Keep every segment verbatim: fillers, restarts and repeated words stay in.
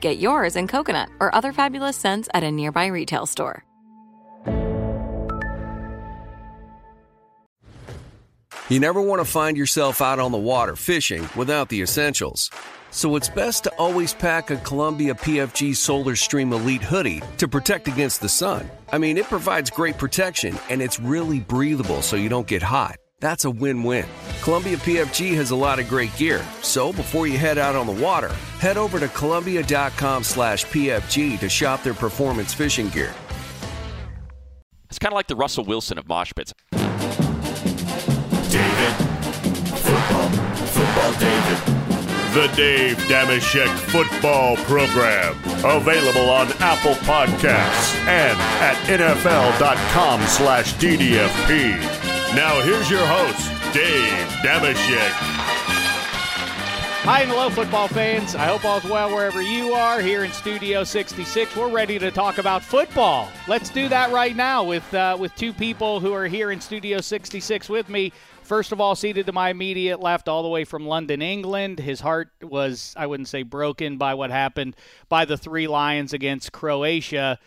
Get yours in coconut or other fabulous scents at a nearby retail store. You never want to find yourself out on the water fishing without the essentials. So it's best to always pack a Columbia P F G Solar Stream Elite hoodie to protect against the sun. I mean, it provides great protection, and it's really breathable so you don't get hot. That's a win-win. Columbia P F G has a lot of great gear. So before you head out on the water, head over to Columbia dot com slash P F G to shop their performance fishing gear. It's kind of like the Russell Wilson of mosh pits. David. Football. Football David. The Dave Damashek Football Program. Available on Apple Podcasts and at N F L dot com slash D D F P. Now here's your host, Dave Damashek. Hi and hello, football fans. I hope all's well wherever you are. Here in Studio sixty-six, we're ready to talk about football. Let's do that right now with, uh, with two people who are here in Studio sixty-six with me. First of all, seated to my immediate left, all the way from London, England. His heart was, I wouldn't say broken by what happened by the Three Lions against Croatia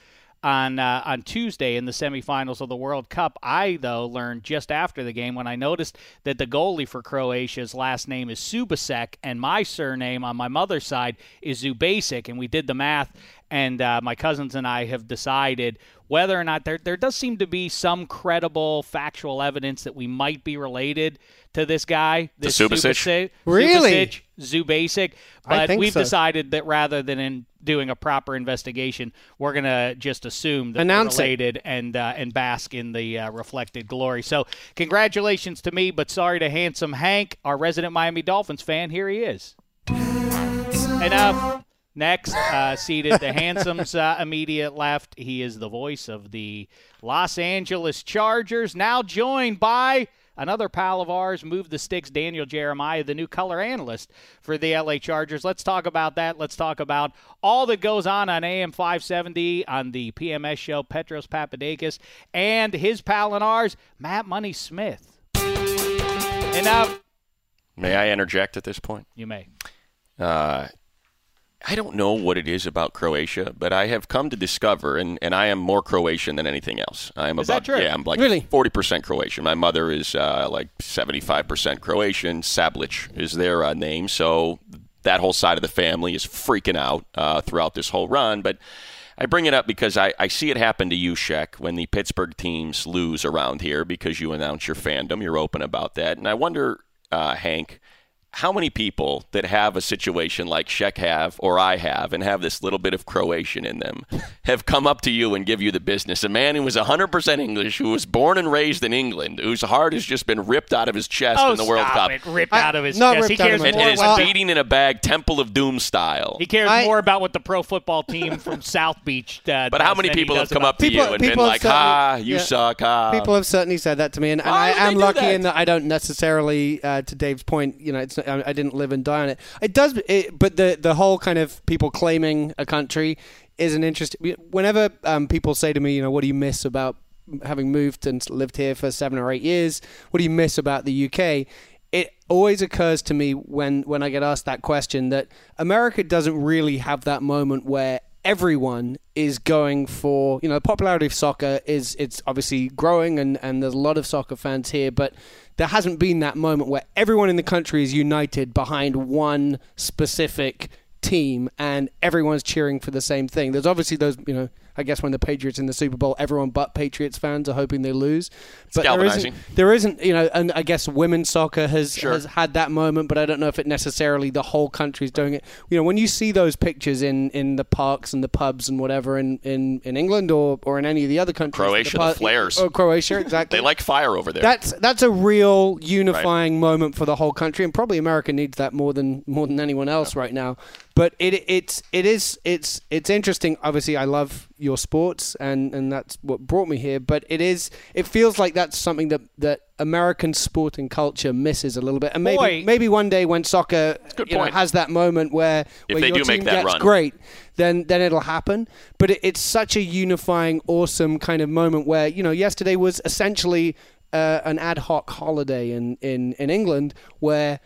on uh, on Tuesday in the semifinals of the World Cup. I, though, learned just after the game when I noticed that the goalie for Croatia's last name is Subasek, and my surname on my mother's side is Zubasic, and we did the math. And uh, my cousins and I have decided whether or not there there does seem to be some credible factual evidence that we might be related to this guy. This Subasic? Subasic? Really? Subasic, Zubasic. But we've so. decided that rather than in doing a proper investigation, we're going to just assume that Announce we're related it. and uh, and bask in the uh, reflected glory. So congratulations to me, but sorry to Handsome Hank, our resident Miami Dolphins fan. Here he is. Enough. Next, uh, seated the Handsome's uh, immediate left. He is the voice of the Los Angeles Chargers, now joined by another pal of ours, Move the Sticks, Daniel Jeremiah, the new color analyst for the L A Chargers. Let's talk about that. Let's talk about all that goes on on A M five seventy, on the P M S show, Petros Papadakis, and his pal and ours, Matt Money Smith. And now, may I interject at this point? You may. Uh I don't know what it is about Croatia, but I have come to discover, and, and I am more Croatian than anything else. I am is about, that true? Yeah, I'm like really? forty percent Croatian. My mother is uh, like seventy-five percent Croatian. Sablić is their uh, name, so that whole side of the family is freaking out uh, throughout this whole run. But I bring it up because I, I see it happen to you, Sheck, when the Pittsburgh teams lose around here because you announce your fandom. You're open about that. And I wonder, uh, Hank, how many people that have a situation like Sheck have or I have and have this little bit of Croatian in them have come up to you and give you the business? A man who was one hundred percent English, who was born and raised in England, whose heart has just been ripped out of his chest oh, in the World Cup. It. Ripped I, out of his chest. He cares more. It is well, beating in a bag, Temple of Doom style. He cares I, more about what the pro football team from South Beach uh, But how many people have come up to people, you and been like, ha, you yeah, suck, ha. People have certainly said that to me, and, and I am lucky that? in that I don't necessarily, uh, to Dave's point, you know, it's I didn't live and die on it. It does, it, but the the whole kind of people claiming a country is an interesting. Whenever um, people say to me, you know, what do you miss about having moved and lived here for seven or eight years? What do you miss about the U K? It always occurs to me when when I get asked that question that America doesn't really have that moment where everyone is going for, you know, the popularity of soccer is it's obviously growing and, and there's a lot of soccer fans here, but there hasn't been that moment where everyone in the country is united behind one specific team and everyone's cheering for the same thing. There's obviously those, you know, I guess when the Patriots in the Super Bowl, everyone but Patriots fans are hoping they lose. But there isn't, there isn't, you know, and I guess women's soccer has, sure. has had that moment, but I don't know if it necessarily the whole country's doing it. You know, when you see those pictures in, in the parks and the pubs and whatever in, in, in England or, or in any of the other countries. Croatia, the, par- the flares. Oh, Croatia, exactly. They like fire over there. That's that's a real unifying right. moment for the whole country, and probably America needs that more than more than anyone else yeah. right now. But it it's it is it's it's interesting. Obviously, I love your sports, and, and that's what brought me here. But it is it feels like that's something that, that American sport and culture misses a little bit. And maybe Boy. maybe one day when soccer you know, has that moment where, where your team gets run. great, then then it'll happen. But it, it's such a unifying, awesome kind of moment where, you know, yesterday was essentially uh, an ad hoc holiday in, in, in England where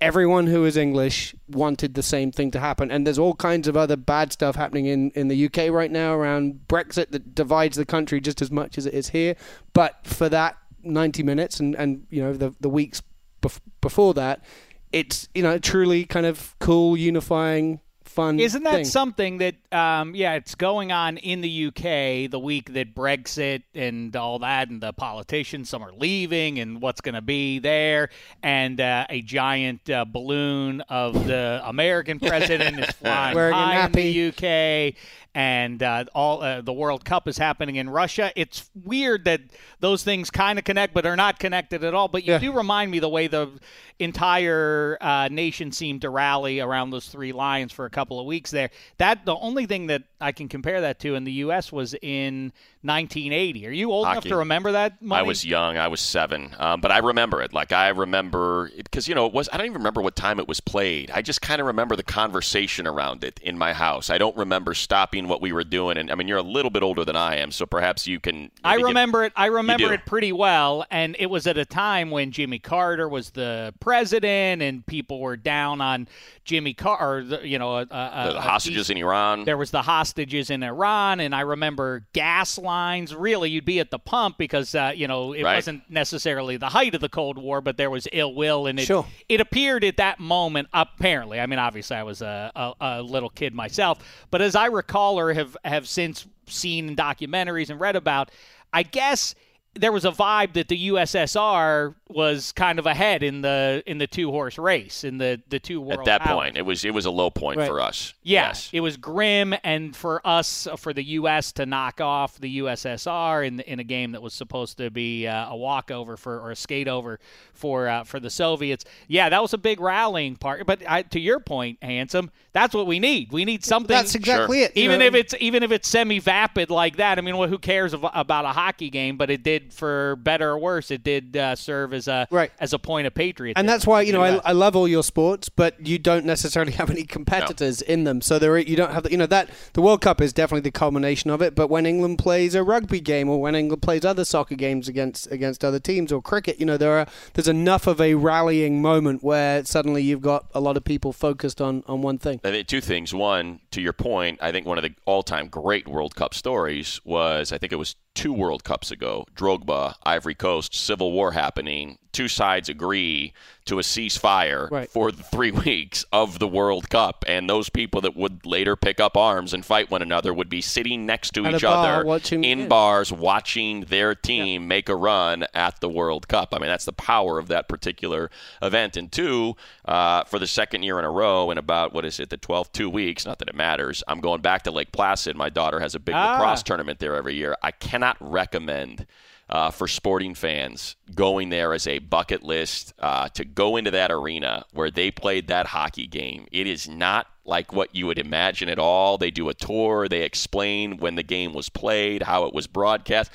everyone who is English wanted the same thing to happen. And there's all kinds of other bad stuff happening in, in the U K right now around Brexit that divides the country just as much as it is here. But for that ninety minutes and, and you know, the, the weeks bef- before that, it's, you know, truly kind of cool, unifying, fun Isn't that thing. something that, um, yeah, it's going on in the U K the week that Brexit and all that, and the politicians, some are leaving, and what's going to be there, and uh, a giant uh, balloon of the American president is flying Wearing high in the U K, and uh, all uh, the World Cup is happening in Russia. It's weird that those things kind of connect, but are not connected at all. But you yeah. do remind me the way the entire uh, nation seemed to rally around those three lions for a couple of weeks there. That the only thing that I can compare that to in the U S was in nineteen eighty. Are you old Hockey. enough to remember that, Money? I was young. I was seven. Um, but I remember it. Like, I remember – because, you know, it was. I don't even remember what time it was played. I just kind of remember the conversation around it in my house. I don't remember stopping what we were doing. And, I mean, you're a little bit older than I am, so perhaps you can – I remember get, it. I remember it pretty well. And it was at a time when Jimmy Carter was the president and people were down on Jimmy Carter – you know, a, a, the hostages a, in Iran. There was the hostages in Iran, and I remember gas lines. Really, you'd be at the pump because, uh, you know, it right. wasn't necessarily the height of the Cold War, but there was ill will, and it, sure. it appeared at that moment, apparently. I mean, obviously, I was a, a, a little kid myself, but as I recall or have, have since seen in documentaries and read about, I guess there was a vibe that the U S S R was kind of ahead in the in the two horse race in the, the two world. At that powers. point, it was it was a low point right. for us. Yeah, yes, it was grim, and for us, for the U S to knock off the U S S R in in a game that was supposed to be uh, a walkover for or a skate over for uh, for the Soviets. Yeah, that was a big rallying part. But I, to your point, Handsome, that's what we need. We need something. That's exactly sure. it. Even know? if it's even if it's semi vapid like that. I mean, well, who cares about a hockey game? But it did. For better or worse, it did uh, serve as a right. as a point of patriotism. And that's why, you know, I, I love all your sports, but you don't necessarily have any competitors no. in them. So there, are, you don't have the, you know that the World Cup is definitely the culmination of it. But when England plays a rugby game, or when England plays other soccer games against against other teams, or cricket, you know, there are there's enough of a rallying moment where suddenly you've got a lot of people focused on, on one thing. I mean, two things. One, to your point, I think one of the all time great World Cup stories was I think it was. two World Cups ago, Drogba, Ivory Coast, Civil War happening. Two sides agree to a ceasefire right. for the three weeks of the World Cup, and those people that would later pick up arms and fight one another would be sitting next to at each bar, other in it. bars watching their team yeah. make a run at the World Cup. I mean, that's the power of that particular event. And two, uh, for the second year in a row, in about, what is it, the twelfth, two weeks, not that it matters, I'm going back to Lake Placid. My daughter has a big ah. lacrosse tournament there every year. I cannot recommend Uh, for sporting fans, going there as a bucket list uh, to go into that arena where they played that hockey game. It is not like what you would imagine at all. They do a tour. They explain when the game was played, how it was broadcast.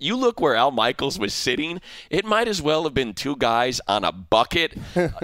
You look where Al Michaels was sitting, it might as well have been two guys on a bucket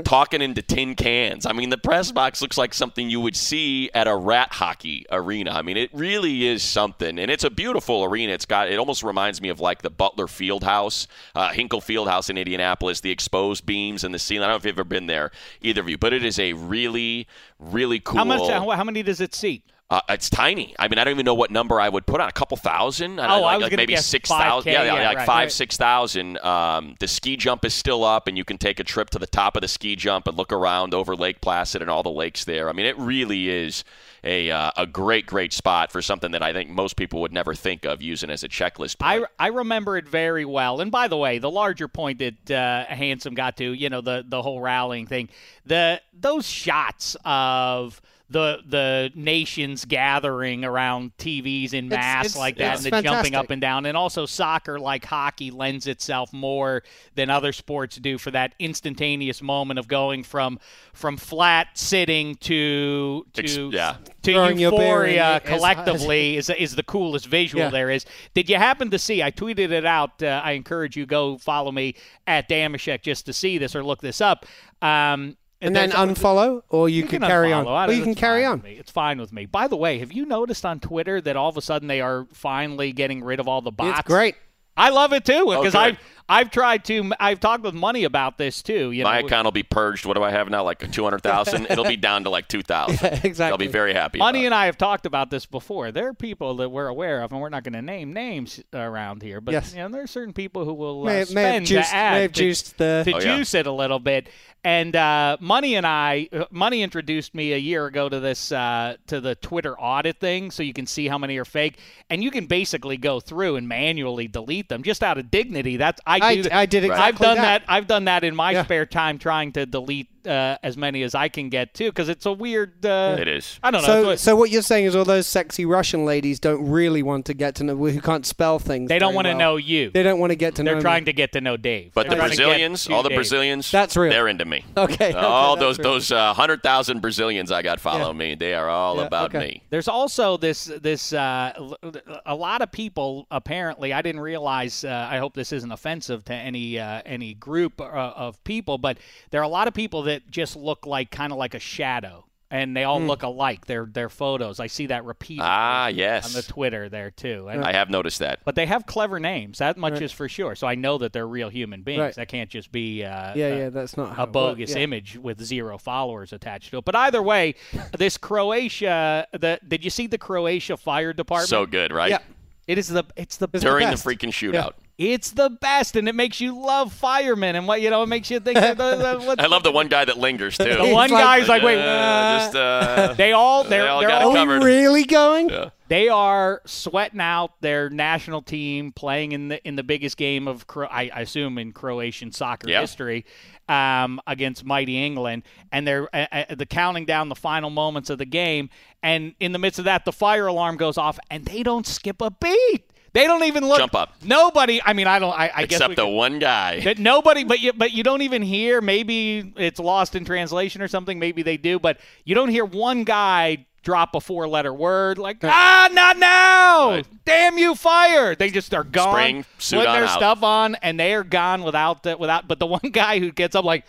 talking into tin cans. I mean, the press box looks like something you would see at a rat hockey arena. I mean, it really is something. And it's a beautiful arena. It's got, it almost reminds me of like the Butler Fieldhouse, uh, Hinkle Fieldhouse in Indianapolis, the exposed beams and the ceiling. I don't know if you've ever been there, either of you, but it is a really, really cool. How much, how many does it seat? Uh, it's tiny. I mean, I don't even know what number I would put on. A couple thousand? I don't oh, know, like, I was like maybe six thousand. Yeah, yeah, yeah, like right, five, right. six thousand. Um, the ski jump is still up, and you can take a trip to the top of the ski jump and look around over Lake Placid and all the lakes there. I mean, it really is a uh, a great, great spot for something that I think most people would never think of using as a checklist point. I, I remember it very well. And by the way, the larger point that uh, Handsome got to, you know, the, the whole rallying thing, the those shots of – the the nations gathering around T Vs in mass it's, it's, like that, and the fantastic. Jumping up and down. And also soccer, like hockey, lends itself more than other sports do for that instantaneous moment of going from from flat sitting to to, Ex- yeah. to euphoria collectively is, is the coolest visual yeah. there is. Did you happen to see, I tweeted it out, uh, I encourage you go follow me at Damashek just to see this or look this up. Um And, and then unfollow, or you, you can, can carry on. Or you can carry on. It's fine with me. By the way, have you noticed on Twitter that all of a sudden they are finally getting rid of all the bots? It's great. I love it too because okay. I've I've tried to I've talked with Money about this too. You My know, account will be purged. What do I have now? Like two hundred thousand. It'll be down to like two thousand. Yeah, exactly. I'll be very happy. Money and it. I have talked about this before. There are people that we're aware of, and we're not going to name names around here, but yes. you know, there are certain people who will uh, may, spend may have juiced, to add may have juiced the to, to oh, yeah. juice it a little bit. And uh, Money and I, Money introduced me a year ago to this, uh, to the Twitter audit thing, so you can see how many are fake, and you can basically go through and manually delete them just out of dignity. That's I do. I, I did. Exactly I've done that. that. I've done that in my yeah. spare time, trying to delete uh, as many as I can get too, because it's a weird. Uh, it is. I don't know. So, so what you're saying is all those sexy Russian ladies don't really want to get to know who can't spell things. They don't want well. to know you. They don't want to get to They're know. They're trying me. to get to know Dave. But They're the Brazilians, all the Dave. Brazilians, that's real. They're into me. Me. Okay. okay all those real. those uh, one hundred thousand Brazilians I got follow yeah. me. They are all yeah, about okay. me. There's also this, this uh, a lot of people apparently, I didn't realize, uh, I hope this isn't offensive to any uh, any group uh, of people, but there are a lot of people that just look like kind of like a shadow. And they all mm. look alike. Their their photos. I see that repeated ah, yes. on the Twitter there too. And, I have noticed that. But they have clever names. That much right. is for sure. So I know that they're real human beings. Right. That can't just be uh, yeah, a, yeah, that's not a bogus yeah. image with zero followers attached to it. But either way, this Croatia. The did you see the Croatia fire department? So good, right? Yeah. It is the it's the it's during the, best. the freaking shootout. Yeah. It's the best, and it makes you love firemen, and what you know, it makes you think. The, the, I love the one guy that lingers too. The one guy's like, like, wait, uh, just, uh, they all they're, they all they're got all, it covered. Are we really going? Yeah. They are sweating out their national team playing in the in the biggest game of Cro- I, I assume in Croatian soccer yeah. history um, against mighty England, and they're uh, uh, the counting down the final moments of the game, and in the midst of that, the fire alarm goes off, and they don't skip a beat. They don't even look. Jump up. Nobody. I mean, I don't. I, I guess except the could, one guy. That nobody. But you. But you don't even hear. Maybe it's lost in translation or something. Maybe they do. But you don't hear one guy drop a four-letter word like right. ah, not now. Right. Damn you, fire! They just are gone. Spring suit putting on their out. stuff on, and they are gone without the, without. But the one guy who gets up like,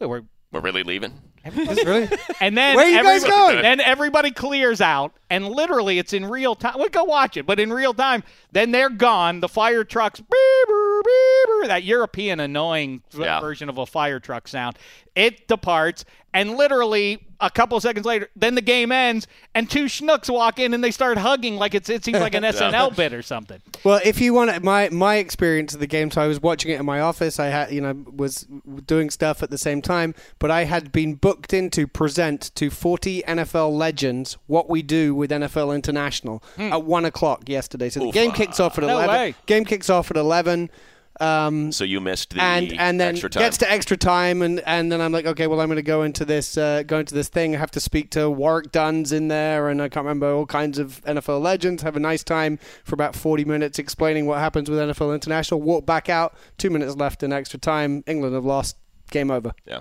wait, we're we're really leaving. Really? And then where are you guys going? Then everybody clears out, and literally it's in real time. We'll go watch it, but in real time, then they're gone. The fire trucks, beeber, beeber, that European annoying yeah. version of a fire truck sound. It departs, and literally a couple of seconds later, then the game ends, and two schnooks walk in, and they start hugging like it's, it seems like an S N L bit or something. Well, if you want my my experience of the game, so I was watching it in my office. I had you know was doing stuff at the same time, but I had been booked in to present to forty N F L legends what we do with N F L International hmm. at one o'clock yesterday. So Oof, the game kicks off at no eleven. Way. Game kicks off at eleven. Um, so you missed the and, and then extra time. Gets to extra time, and, and then I'm like, okay, well, I'm going to go into this uh, go into this thing. I have to speak to Warwick Dunn's in there, and I can't remember all kinds of N F L legends. Have a nice time for about forty minutes explaining what happens with N F L International. Walk back out, two minutes left in extra time. England have lost. Game over. Yeah.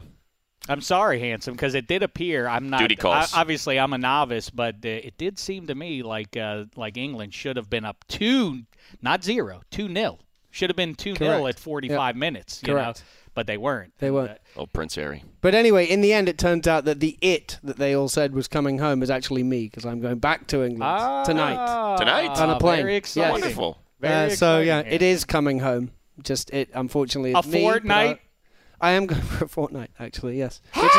I'm sorry, Handsome, because it did appear I'm not duty calls. I, obviously, I'm a novice, but uh, it did seem to me like uh, like England should have been up two, not zero, two nil. Should have been two nil at forty-five yep. minutes, you Correct. know, but they weren't. They weren't. Oh, Prince Harry. But anyway, in the end, it turns out that the it that they all said was coming home is actually me, because I'm going back to England ah, tonight. Tonight? On a plane. Very exciting. Yes. Wonderful. Very uh, so, exciting. yeah, it is coming home. Just it, unfortunately, it's a me. A fortnight? I, I am going for a fortnight, actually, yes. Henry!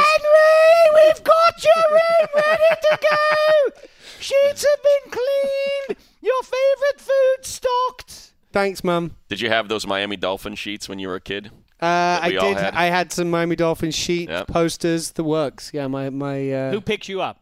We've got your room ready to go. Sheets have been cleaned. Your favourite food stocked. Thanks, Mum. Did you have those Miami Dolphin sheets when you were a kid? Uh, I did. Had? I had some Miami Dolphin sheets, yep. posters, the works. Yeah, my... my uh, Who picked you up?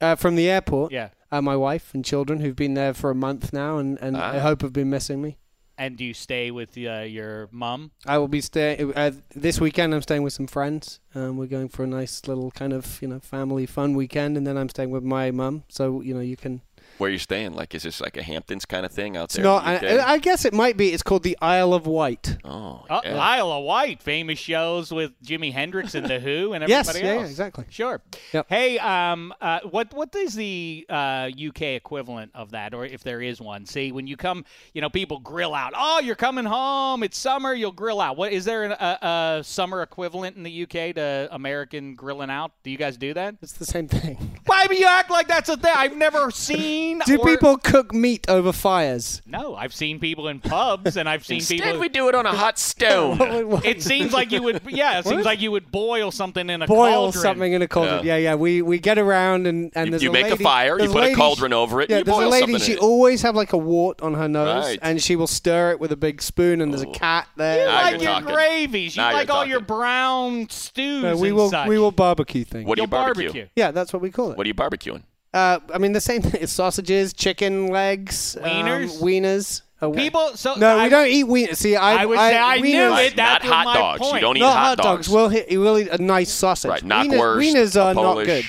Uh, from the airport. Yeah. Uh, my wife and children who've been there for a month now and, and ah. I hope have been missing me. And do you stay with uh, your mum? I will be staying... Uh, this weekend, I'm staying with some friends. Um, we're going for a nice little kind of, you know, family fun weekend, and then I'm staying with my mum. So, you know, you can... Where are you staying? Like, is this like a Hamptons kind of thing out there? No, the I, I guess it might be. It's called the Isle of Wight. Oh, yeah. oh Isle of Wight. Famous shows with Jimi Hendrix and The Who and everybody yes, else. Yes, yeah, yeah, exactly. Sure. Yep. Hey, um, uh, what what is the uh, U K equivalent of that, or if there is one? See, when you come, you know, people grill out. Oh, you're coming home. It's summer. You'll grill out. What is there an, a, a summer equivalent in the U K to American grilling out? Do you guys do that? It's the same thing. Why do you act like that's a thing? I've never seen. Do people cook meat over fires? No, I've seen people in pubs, and I've seen Instead people... Instead, we do it on a hot stone. It seems like you would... Yeah, it what? seems like you would boil something in a boil cauldron. Boil something in a cauldron. Yeah, yeah. yeah. We we get around, and, and you, there's you a lady... You make a fire, you put a, a cauldron she, over it, yeah, you boil something. There's a lady, she it. always have like a wart on her nose, right. and she will stir it with a big spoon, and Ooh. there's a cat there. You now like your talking. gravy. You like all talking. your brown stews no, we and will, such. We will barbecue things. What do you barbecue? Yeah, that's what we call it. What are you barbecuing? Uh, I mean, the same thing. It's sausages, chicken legs, wieners. Um, wieners. Oh, people, so no, I, we don't eat wieners. See, I, I would I, say I wieners, knew it. That not was hot my dogs. Point. You don't eat not hot dogs. dogs. We'll, hit, we'll eat a nice sausage. Right, not wieners, worst, wieners are not good.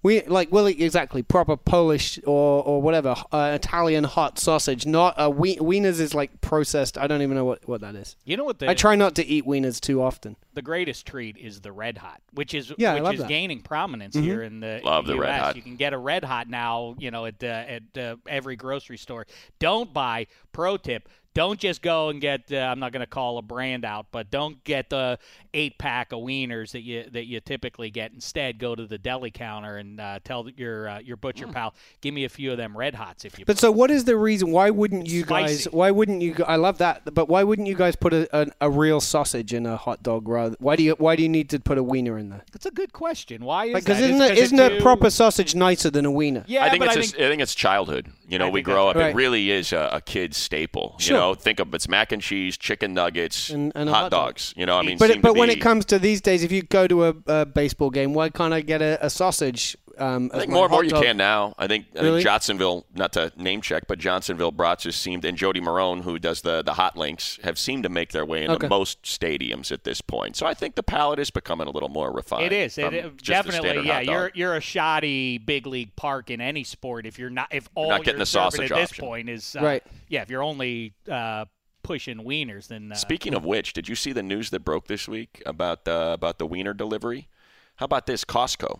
We like we'll eat exactly proper Polish or or whatever uh, Italian hot sausage. Not a uh, we, wieners is like processed. I don't even know what, what that is. You know what? The, I try not to eat wieners too often. The greatest treat is the Red Hot, which is yeah, which I love is that. gaining prominence mm-hmm. here in the love in the, the Red Hot. You can get a Red Hot now. You know at uh, at uh, every grocery store. Don't buy. Pro tip. Don't just go and get. Uh, I'm not going to call a brand out, but don't get the eight pack of wieners that you that you typically get. Instead, go to the deli counter and uh, tell your uh, your butcher mm. pal, give me a few of them Red Hots if you. But so, what is the reason? Why wouldn't you Spicy. guys? Why wouldn't you? I love that, but why wouldn't you guys put a, a, a real sausage in a hot dog? Rather, why do you why do you need to put a wiener in there? That's a good question. Why is because like, isn't it, isn't a proper sausage nicer than a wiener? Yeah, I think it's I think, a, I think it's childhood. You know, I we grow up. Right. It really is a, a kid's staple. Sure. You know, think of it's mac and cheese, chicken nuggets, and, and hot, hot dogs. You know, I mean, but it, but when it comes to these days, if you go to a, a baseball game, why can't I get a, a sausage? Um, I think more and more you dog. can now. I think, I really? think Johnsonville, not to name check, but Johnsonville Brats seemed, and Jody Marone, who does the, the hot links, have seemed to make their way into okay. most stadiums at this point. So I think the palate is becoming a little more refined. It is. It, it, definitely, yeah. You're you're a shoddy big league park in any sport if you're not if all you're, not getting you're the sausage at this option. point is uh, right. Yeah, if you're only uh, pushing wieners, then. Uh, Speaking of which, did you see the news that broke this week about uh, about the wiener delivery? How about this Costco?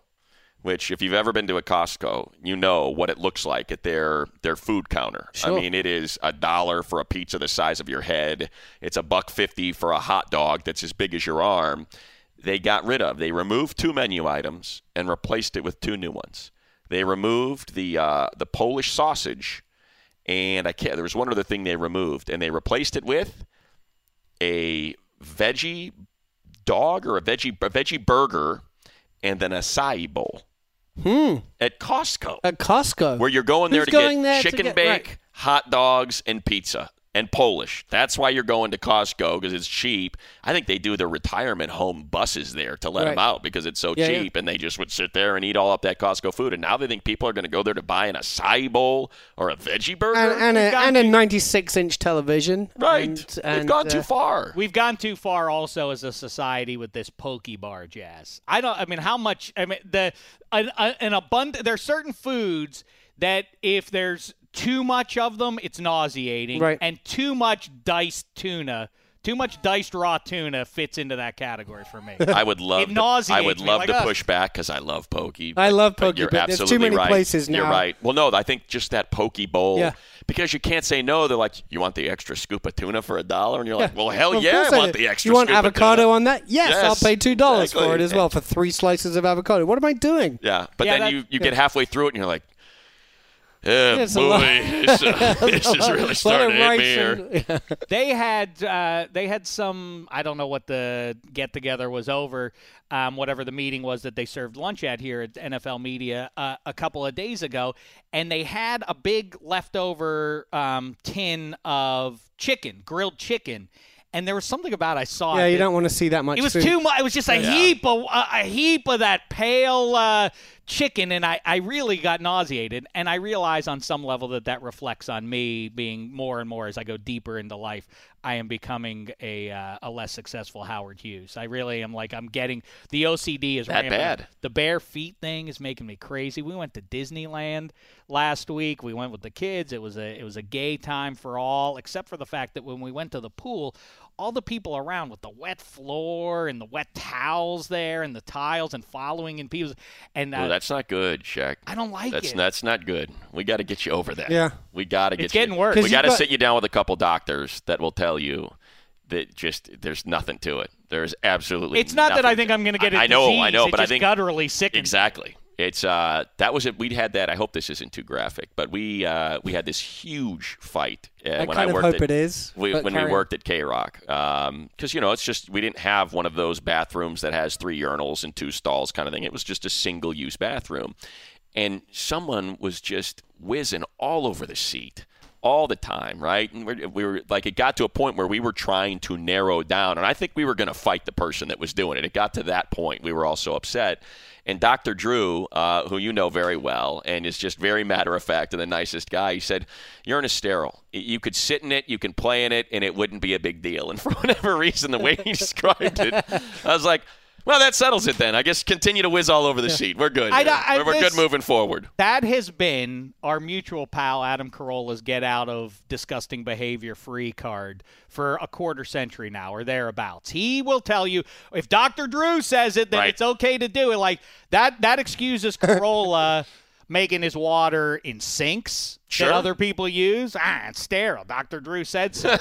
Which, if you've ever been to a Costco, you know what it looks like at their, their food counter. Sure. I mean, it is a dollar for a pizza the size of your head. It's a buck fifty for a hot dog that's as big as your arm. They got rid of. They removed two menu items and replaced it with two new ones. They removed the uh, the Polish sausage, and I can't. There was one other thing they removed, and they replaced it with a veggie dog or a veggie a veggie burger, and an acai bowl. Hmm. At Costco. At Costco. Where you're going there Who's to get there chicken to get, bake, right. hot dogs, and pizza, and Polish. That's why you're going to Costco, because it's cheap. I think they do their retirement home buses there to let right. them out because it's so yeah, cheap, yeah. and they just would sit there and eat all up that Costco food. And now they think people are going to go there to buy an acai bowl or a veggie burger. And, and, a, and a ninety-six inch television. Right. And, and, They've gone uh, too far. We've gone too far also as a society with this poke bar jazz. I don't. I mean, how much? I mean, the an, an abundant. There are certain foods that if there's too much of them, it's nauseating. Right. And too much diced tuna, too much diced raw tuna fits into that category for me. I would love it to, I would love like to us. push back because I love pokey. I love pokey, but, but, but there's too many right. places now. You're right. Well, no, I think just that pokey bowl. Yeah. Because you can't say no. They're like, you want the extra scoop of tuna for a dollar? And you're like, yeah. well, hell well, yeah, I, I want the extra scoop of tuna. You want avocado on that? Yes, yes, I'll pay two dollars exactly. for it as well, for three slices of avocado. What am I doing? Yeah, but yeah, then you, you yeah. get halfway through it and you're like, Yeah, it's boy, it's, uh, this is really starting to hit me here. And, they had uh, they had some, I don't know what the get-together was over, um, whatever the meeting was that they served lunch at here at N F L Media uh, a couple of days ago, and they had a big leftover um, tin of chicken, grilled chicken. And there was something about I saw. Yeah, it. you don't want to see that much. It was food. too much. It was just a yeah. heap of a, a heap of that pale uh, chicken, and I, I really got nauseated. And I realize on some level that that reflects on me being more and more as I go deeper into life. I am becoming a uh, a less successful Howard Hughes. I really am like I'm getting the O C D is that rampant. bad. The bare feet thing is making me crazy. We went to Disneyland last week. We went with the kids. It was a it was a gay time for all, except for the fact that when we went to the pool, all the people around with the wet floor and the wet towels there and the tiles and following and people and uh, well, that's not good, Shaq. I don't like that's, it. That's not good. We got to get you over that. Yeah, we got to get. It's you. Getting worse. We got to sit you down with a couple doctors that will tell you that just there's nothing to it. There's absolutely. It's not nothing that I think I'm going to get. A I know, disease. I know, it but just I think gutturally sick. Exactly. It's uh that was it. We had that. I hope this isn't too graphic, but we uh we had this huge fight uh, I when kind I worked. Of hope at, it is. We, when we worked on. at K-Rock, because um, you know it's just we didn't have one of those bathrooms that has three urinals and two stalls kind of thing. It was just a single-use bathroom, and someone was just whizzing all over the seat all the time, right? And we're, we were like, it got to a point where we were trying to narrow down, and I think we were going to fight the person that was doing it. It got to that point. We were all so upset. And Doctor Drew, uh, who you know very well and is just very matter-of-fact and the nicest guy, he said, urine is sterile. You could sit in it, you can play in it, and it wouldn't be a big deal. And for whatever reason, the way he described it, I was like, well, that settles it then. I guess continue to whiz all over the seat. We're good. I, I, We're this, good moving forward. That has been our mutual pal Adam Carolla's get-out-of-disgusting-behavior-free card for a quarter century now or thereabouts. He will tell you, if Doctor Drew says it, then right. it's okay to do it. Like that, that excuses Carolla making his water in sinks sure. that other people use. Ah, it's sterile. Doctor Drew said so.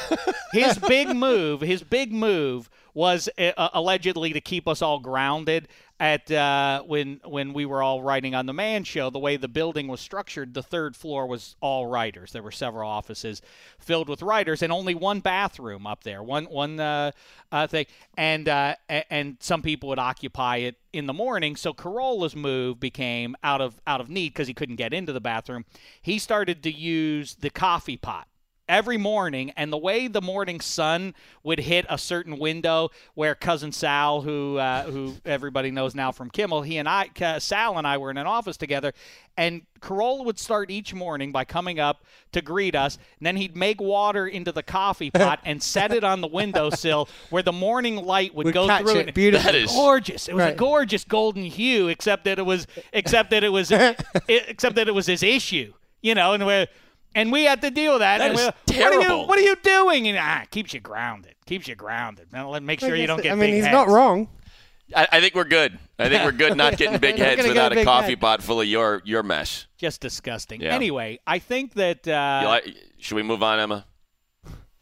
His big move, his big move was uh, allegedly to keep us all grounded at uh, when when we were all writing on the Man Show. The way the building was structured, the third floor was all writers. There were several offices filled with writers, and only one bathroom up there, one one uh, uh, thing. And uh, and some people would occupy it in the morning. So Carolla's move became out of out of need because he couldn't get into the bathroom. He started to use the coffee pot every morning, and the way the morning sun would hit a certain window where Cousin Sal, who uh, who everybody knows now from Kimmel, he and I, Sal and I were in an office together, and Carolla would start each morning by coming up to greet us, and then he'd make water into the coffee pot and set it on the windowsill where the morning light would, would go through it. it. Beautiful. That is gorgeous. It was right. a gorgeous golden hue, except that it was except that it was except that it was his issue, you know, and where. And we had to deal with that. That and is terrible. What are, you, what are you doing? And ah, keeps you grounded. Keeps you grounded. Now, make sure you don't get. I mean, big he's heads. not wrong. I, I think we're good. I think we're good not getting big heads without a, a coffee head. pot full of your your mess. Just disgusting. Yeah. Anyway, I think that. Uh, Should we move on, Emma?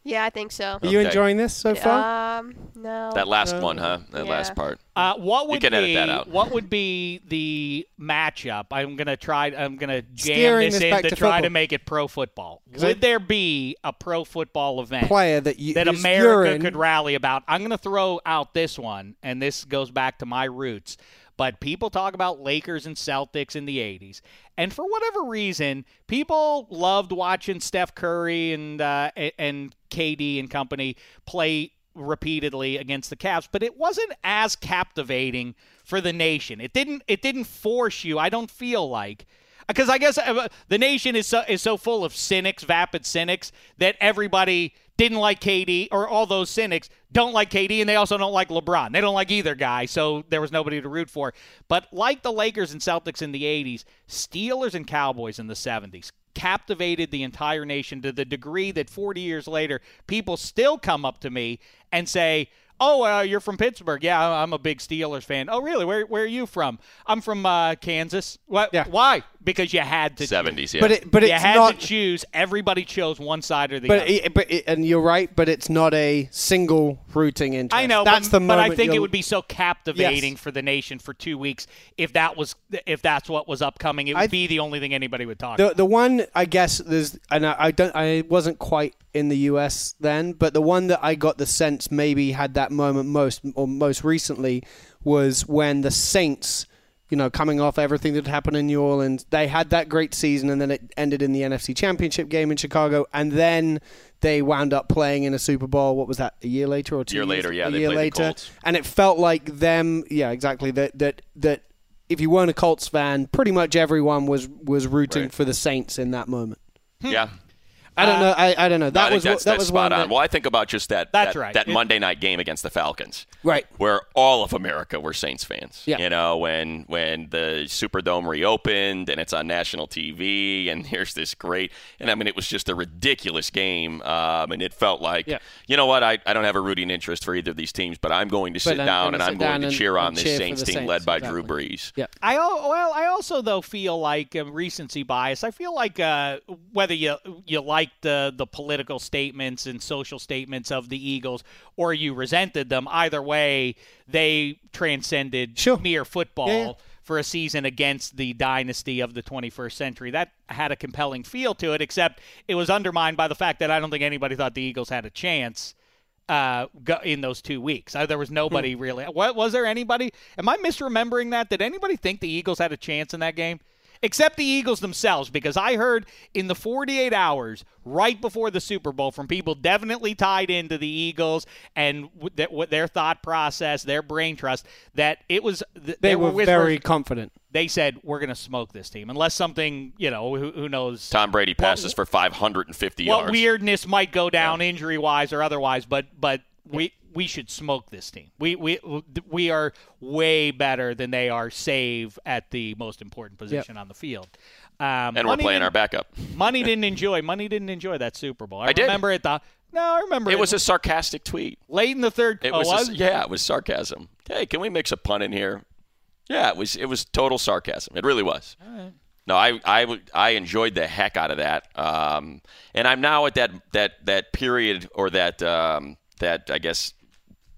Yeah, I think so. Are okay. you enjoying this so far? Um, no. That last uh, one, huh? That yeah. last part. Uh, what would you can be, edit that out. What would be the matchup? I'm gonna try. I'm gonna jam Steering this, this in to, to try to make it pro football. Would there be a pro football event player that you, that America urine. could rally about? I'm gonna throw out this one, and this goes back to my roots. But people talk about Lakers and Celtics in the eighties. And for whatever reason, people loved watching Steph Curry and uh, and K D and company play repeatedly against the Cavs. But it wasn't as captivating for the nation. It didn't it didn't force you, I don't feel like. Because I guess the nation is so, is so full of cynics, vapid cynics, that everybody didn't like K D, or all those cynics don't like K D, and they also don't like LeBron. They don't like either guy, so there was nobody to root for. But like the Lakers and Celtics in the eighties, Steelers and Cowboys in the seventies captivated the entire nation to the degree that forty years later, people still come up to me and say, Oh, uh, you're from Pittsburgh. Yeah, I'm a big Steelers fan. Oh, really? Where where are you from? I'm from uh, Kansas. What? Yeah. Why? Because you had to. Seventies. Yeah. But it, but you it's had not, to choose. Everybody chose one side or the but other. It, but it, and you're right. But it's not a single rooting interest. I know. That's but, the but I think it would be so captivating yes. for the nation for two weeks if that was if that's what was upcoming. It would I'd, be the only thing anybody would talk. The, about. The one I guess there's and I, I don't I wasn't quite in the U S then, but the one that I got the sense maybe had that moment most or most recently was when the Saints, you know, coming off everything that happened in New Orleans, they had that great season and then it ended in the N F C Championship game in Chicago, and then they wound up playing in a Super Bowl. What was that, a year later or two? A year later, yeah. A year later. And it felt like them, yeah, exactly, that that that if you weren't a Colts fan, pretty much everyone was was rooting right. for the Saints in that moment. Yeah. I don't know. I, I don't know. That no, was that's, that that's was spot on. That, well, I think about just that that, right. that Monday night game against the Falcons, right? Where all of America were Saints fans. Yeah. You know, when when the Superdome reopened and it's on national T V, and here's this great, and I mean, it was just a ridiculous game, um, and it felt like, yeah. you know what? I, I don't have a rooting interest for either of these teams, but I'm going to sit but down and I'm going to cheer on this Saints team led by Drew Brees. Yeah. I well, I also though feel like uh, recency bias. I feel like uh, whether you you like the the political statements and social statements of the Eagles or you resented them, either way they transcended sure. mere football yeah. for a season against the dynasty of the twenty-first century. That had a compelling feel to it, except it was undermined by the fact that I don't think anybody thought the Eagles had a chance uh in those two weeks. There was nobody hmm. really. What was there anybody? Am I misremembering that? Did anybody think the Eagles had a chance in that game? Except the Eagles themselves, because I heard in the forty-eight hours right before the Super Bowl from people definitely tied into the Eagles and th- their thought process, their brain trust, that it was th- they, they were, were very confident. They said, we're going to smoke this team, unless something, you know, who, who knows. Tom Brady passes what, for five hundred fifty what yards. What weirdness might go down yeah. injury-wise or otherwise, but but yeah. we we should smoke this team. We we we are way better than they are, save at the most important position yep. on the field. Um, and we're playing our backup. Money didn't enjoy. Money didn't enjoy that Super Bowl. I, I remember did. it. The, no, I remember it. It was a sarcastic tweet. Late in the third. It oh, was, was? A, yeah, it was sarcasm. Hey, can we mix a pun in here? Yeah, it was. It was total sarcasm. It really was. All right. No, I, I, I enjoyed the heck out of that. Um, and I'm now at that that that period or that um, that I guess.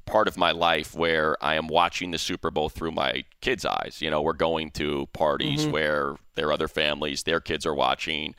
part of my life where I am watching the Super Bowl through my kids' eyes. You know, we're going to parties mm-hmm. where there are other families, their kids are watching,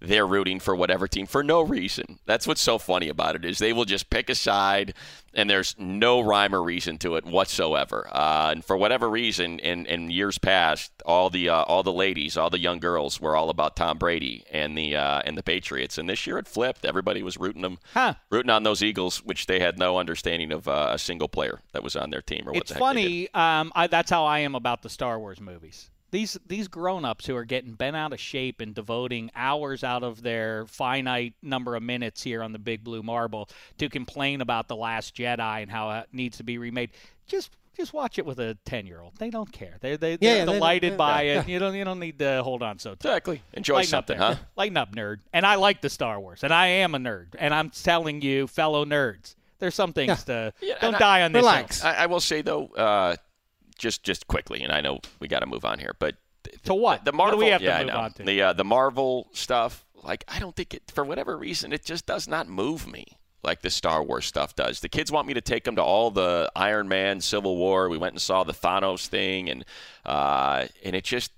they're rooting for whatever team for no reason. That's what's so funny about it, is they will just pick a side and there's no rhyme or reason to it whatsoever. Uh, and for whatever reason, in, in years past, all the uh, all the ladies, all the young girls were all about Tom Brady and the uh, and the Patriots. And this year it flipped. Everybody was rooting them, huh. rooting on those Eagles, which they had no understanding of uh, a single player that was on their team or what it's the heck funny. Um, I, that's how I am about the Star Wars movies. These these grown-ups who are getting bent out of shape and devoting hours out of their finite number of minutes here on the Big Blue Marble to complain about The Last Jedi and how it needs to be remade, just just watch it with a ten-year-old. They don't care. They're, they, they're yeah, delighted they, by yeah, it. Yeah. You don't you don't need to hold on so tight. Exactly. Enjoy Lighten something, huh? Lighten up, nerd. And I like the Star Wars, and I am a nerd. And I'm telling you, fellow nerds, there's some things yeah. to yeah, – don't die I, on this. Relax. I, I will say, though uh, – Just just quickly, and I know we got to move on here, but th- to what the Marvel? What do we have yeah, to move on to? The uh, the Marvel stuff, like I don't think it for whatever reason it just does not move me like the Star Wars stuff does. The kids want me to take them to all the Iron Man, Civil War. We went and saw the Thanos thing, and uh, and it just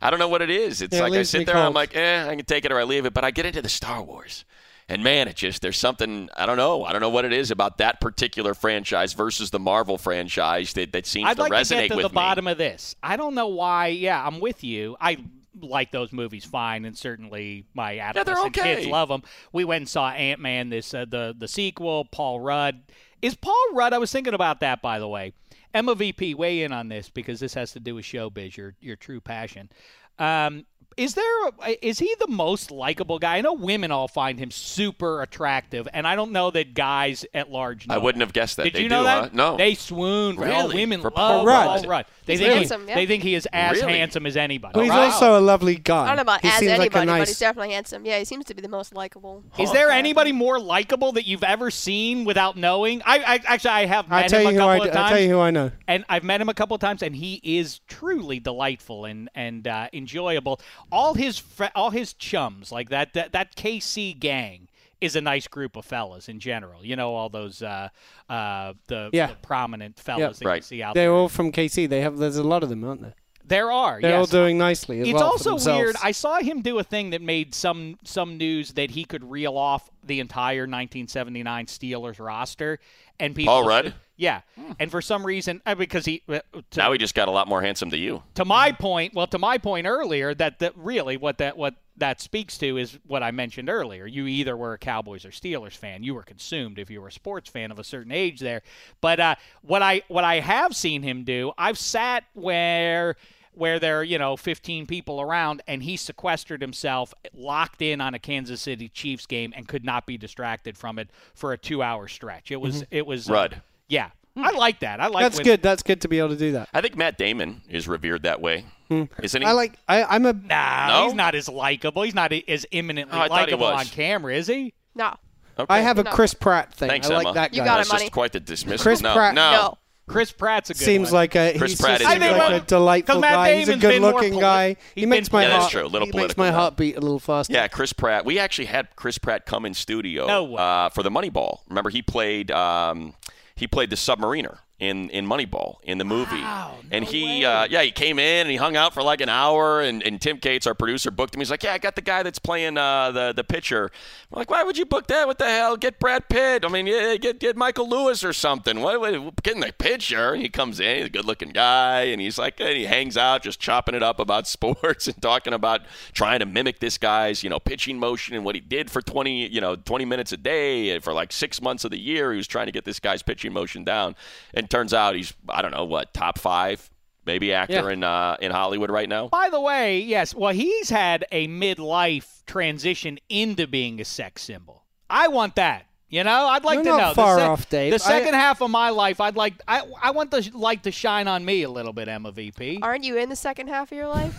I don't know what it is. It's yeah, like it I sit there, and I'm like, eh, I can take it or I leave it, but I get into the Star Wars. And, man, it just – there's something – I don't know. I don't know what it is about that particular franchise versus the Marvel franchise that, that seems I'd to like resonate with me. I'd like to get to the me. bottom of this. I don't know why – yeah, I'm with you. I like those movies fine, and certainly my adolescent yeah, okay. kids love them. We went and saw Ant-Man, this uh, the, the sequel, Paul Rudd. Is Paul Rudd – I was thinking about that, by the way. Emma V P, weigh in on this because this has to do with showbiz, your, your true passion. Um, Is there a, is he the most likable guy? I know women all find him super attractive, and I don't know that guys at large know. I wouldn't have guessed that. Did they you do, know that? Huh? No. They swoon for really? All women for love Paul Rudd. Paul Rudd. They, he's think handsome, he, yeah. they think he is as really? Handsome as anybody. Well, he's wow. also a lovely guy. I don't know about he as anybody, like nice... but he's definitely handsome. Yeah, he seems to be the most likable. Huh. Is there anybody more likable that you've ever seen without knowing? I, I Actually, I have met him a couple I, of times. I'll tell you who I know. And I've met him a couple of times, and he is truly delightful and, and uh, enjoyable. All his fr all his chums, like that, that that K C gang is a nice group of fellas in general. You know, all those uh, uh, the, yeah. the prominent fellas yep. that right. you see out They're there. They're all from K C. They have There's a lot of them, aren't there? There are. They're yes. all doing nicely as it's well also for weird. I saw him do a thing that made some some news that he could reel off the entire nineteen seventy-nine Steelers roster. And people Paul Rudd? Yeah. Hmm. And for some reason, because he to, now he just got a lot more handsome than you. To my point, well, to my point earlier, that, that really what that what that speaks to is what I mentioned earlier. You either were a Cowboys or Steelers fan. You were consumed if you were a sports fan of a certain age there. But uh, what I what I have seen him do, I've sat where. where there are, you know, fifteen people around, and he sequestered himself, locked in on a Kansas City Chiefs game, and could not be distracted from it for a two-hour stretch. It was mm-hmm. – it was Rudd. Uh, yeah. Mm-hmm. I like that. I like That's when, good. That's good to be able to do that. I think Matt Damon is revered that way. Mm. Isn't he? I like – I'm a – Nah, no? He's not as likable. He's not as imminently oh, likable on camera, is he? No. Okay. I have a no. Chris Pratt thing. Thanks, I like Emma. That guy. You got That's him, just money. Quite the dismissal. Chris no. Pratt. No. no. Chris Pratt's a good Seems one. Like a, Chris he's Pratt is like a delightful Matt guy. Damon's he's a good-looking guy. He makes my yeah, heart. That's true. Little he makes my heart beat a little faster. Yeah, Chris Pratt. We actually had Chris Pratt come in studio no uh, for the Moneyball. Remember, he played um, he played the submariner in in Moneyball in the movie. Wow, no and he uh, yeah he came in and he hung out for like an hour. And, and Tim Cates, our producer, booked him. He's like, yeah, I got the guy that's playing uh, the the pitcher. I'm like, why would you book that? What the hell? Get Brad Pitt. I mean, yeah, get get Michael Lewis or something. What, what getting the pitcher? And he comes in, he's a good looking guy, and he's like, and he hangs out, just chopping it up about sports and talking about trying to mimic this guy's you know pitching motion and what he did for twenty you know twenty minutes a day for like six months of the year. He was trying to get this guy's pitching motion down, and turns out he's, I don't know, what, top five, maybe actor yeah. in uh, in Hollywood right now? By the way, yes. Well, he's had a midlife transition into being a sex symbol. I want that. You know, I'd like You're to not know. Far off, Dave. The second I, half of my life, I'd like, I, I want the light to shine on me a little bit, Emma V P. Aren't you in the second half of your life?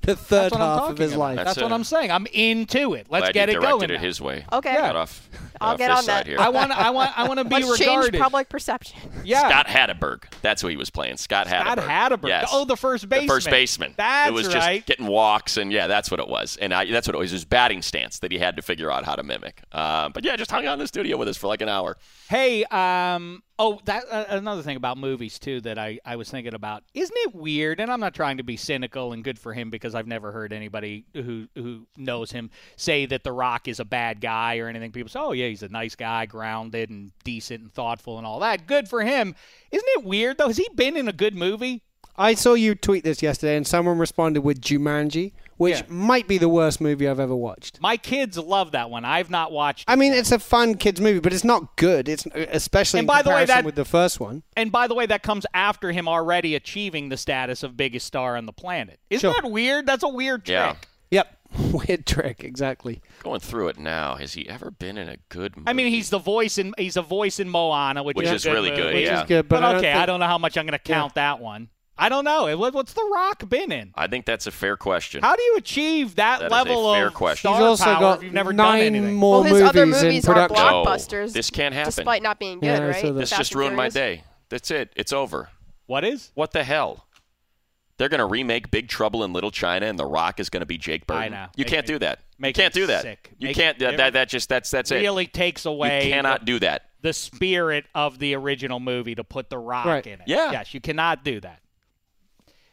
The third half of his life. That's, That's what I'm saying. I'm into it. Let's get it going. Glad you directed it his way. Okay. Yeah. Got off, I'll get on that. I want to I want, I want to be regarded. Let's change public perception. Yeah. Scott Hatterberg. That's who he was playing. Scott Hatterberg. Scott Hatterberg. Yes. Oh, the first baseman. The first baseman. That's right. It was just getting walks, and yeah, that's what it was. And I, that's what it was, his batting stance that he had to figure out how to mimic. Uh, but yeah, just hung out in the studio with us for like an hour. Hey, um... Oh, that uh, another thing about movies, too, that I, I was thinking about. Isn't it weird, and I'm not trying to be cynical and good for him because I've never heard anybody who who knows him say that The Rock is a bad guy or anything. People say, oh, yeah, he's a nice guy, grounded and decent and thoughtful and all that. Good for him. Isn't it weird, though? Has he been in a good movie? I saw you tweet this yesterday, and someone responded with Jumanji, which yeah. might be the worst movie I've ever watched. My kids love that one. I've not watched it. I mean, yet. It's a fun kids movie, but it's not good. It's especially and in by comparison the way, that, with the first one. And by the way, that comes after him already achieving the status of biggest star on the planet. Isn't sure. that weird? That's a weird trick. Yeah. Yep. Weird trick, exactly. Going through it now, has he ever been in a good movie? I mean, he's the voice in he's a voice in Moana, which, which is, is good really movie, good. Which yeah. is good, but, but I okay, think, I don't know how much I'm going to count yeah. that one. I don't know. What's The Rock been in? I think that's a fair question. How do you achieve that, that level fair of question. Star He's power if you've never done anything? He's also got nine more well, his movies, other movies in are blockbusters. No, this can't happen. Despite not being good, yeah, right? This Fast just ruined my day. That's it. It's over. What is? What the hell? They're going to remake Big Trouble in Little China, and The Rock is going to be Jake Burton. I know. You can't do that. You can't do that. You can't. That just that's that's it. Really takes away. You cannot do that. The spirit of the original movie to put The Rock right. in it. Yeah. Yes, you cannot do that.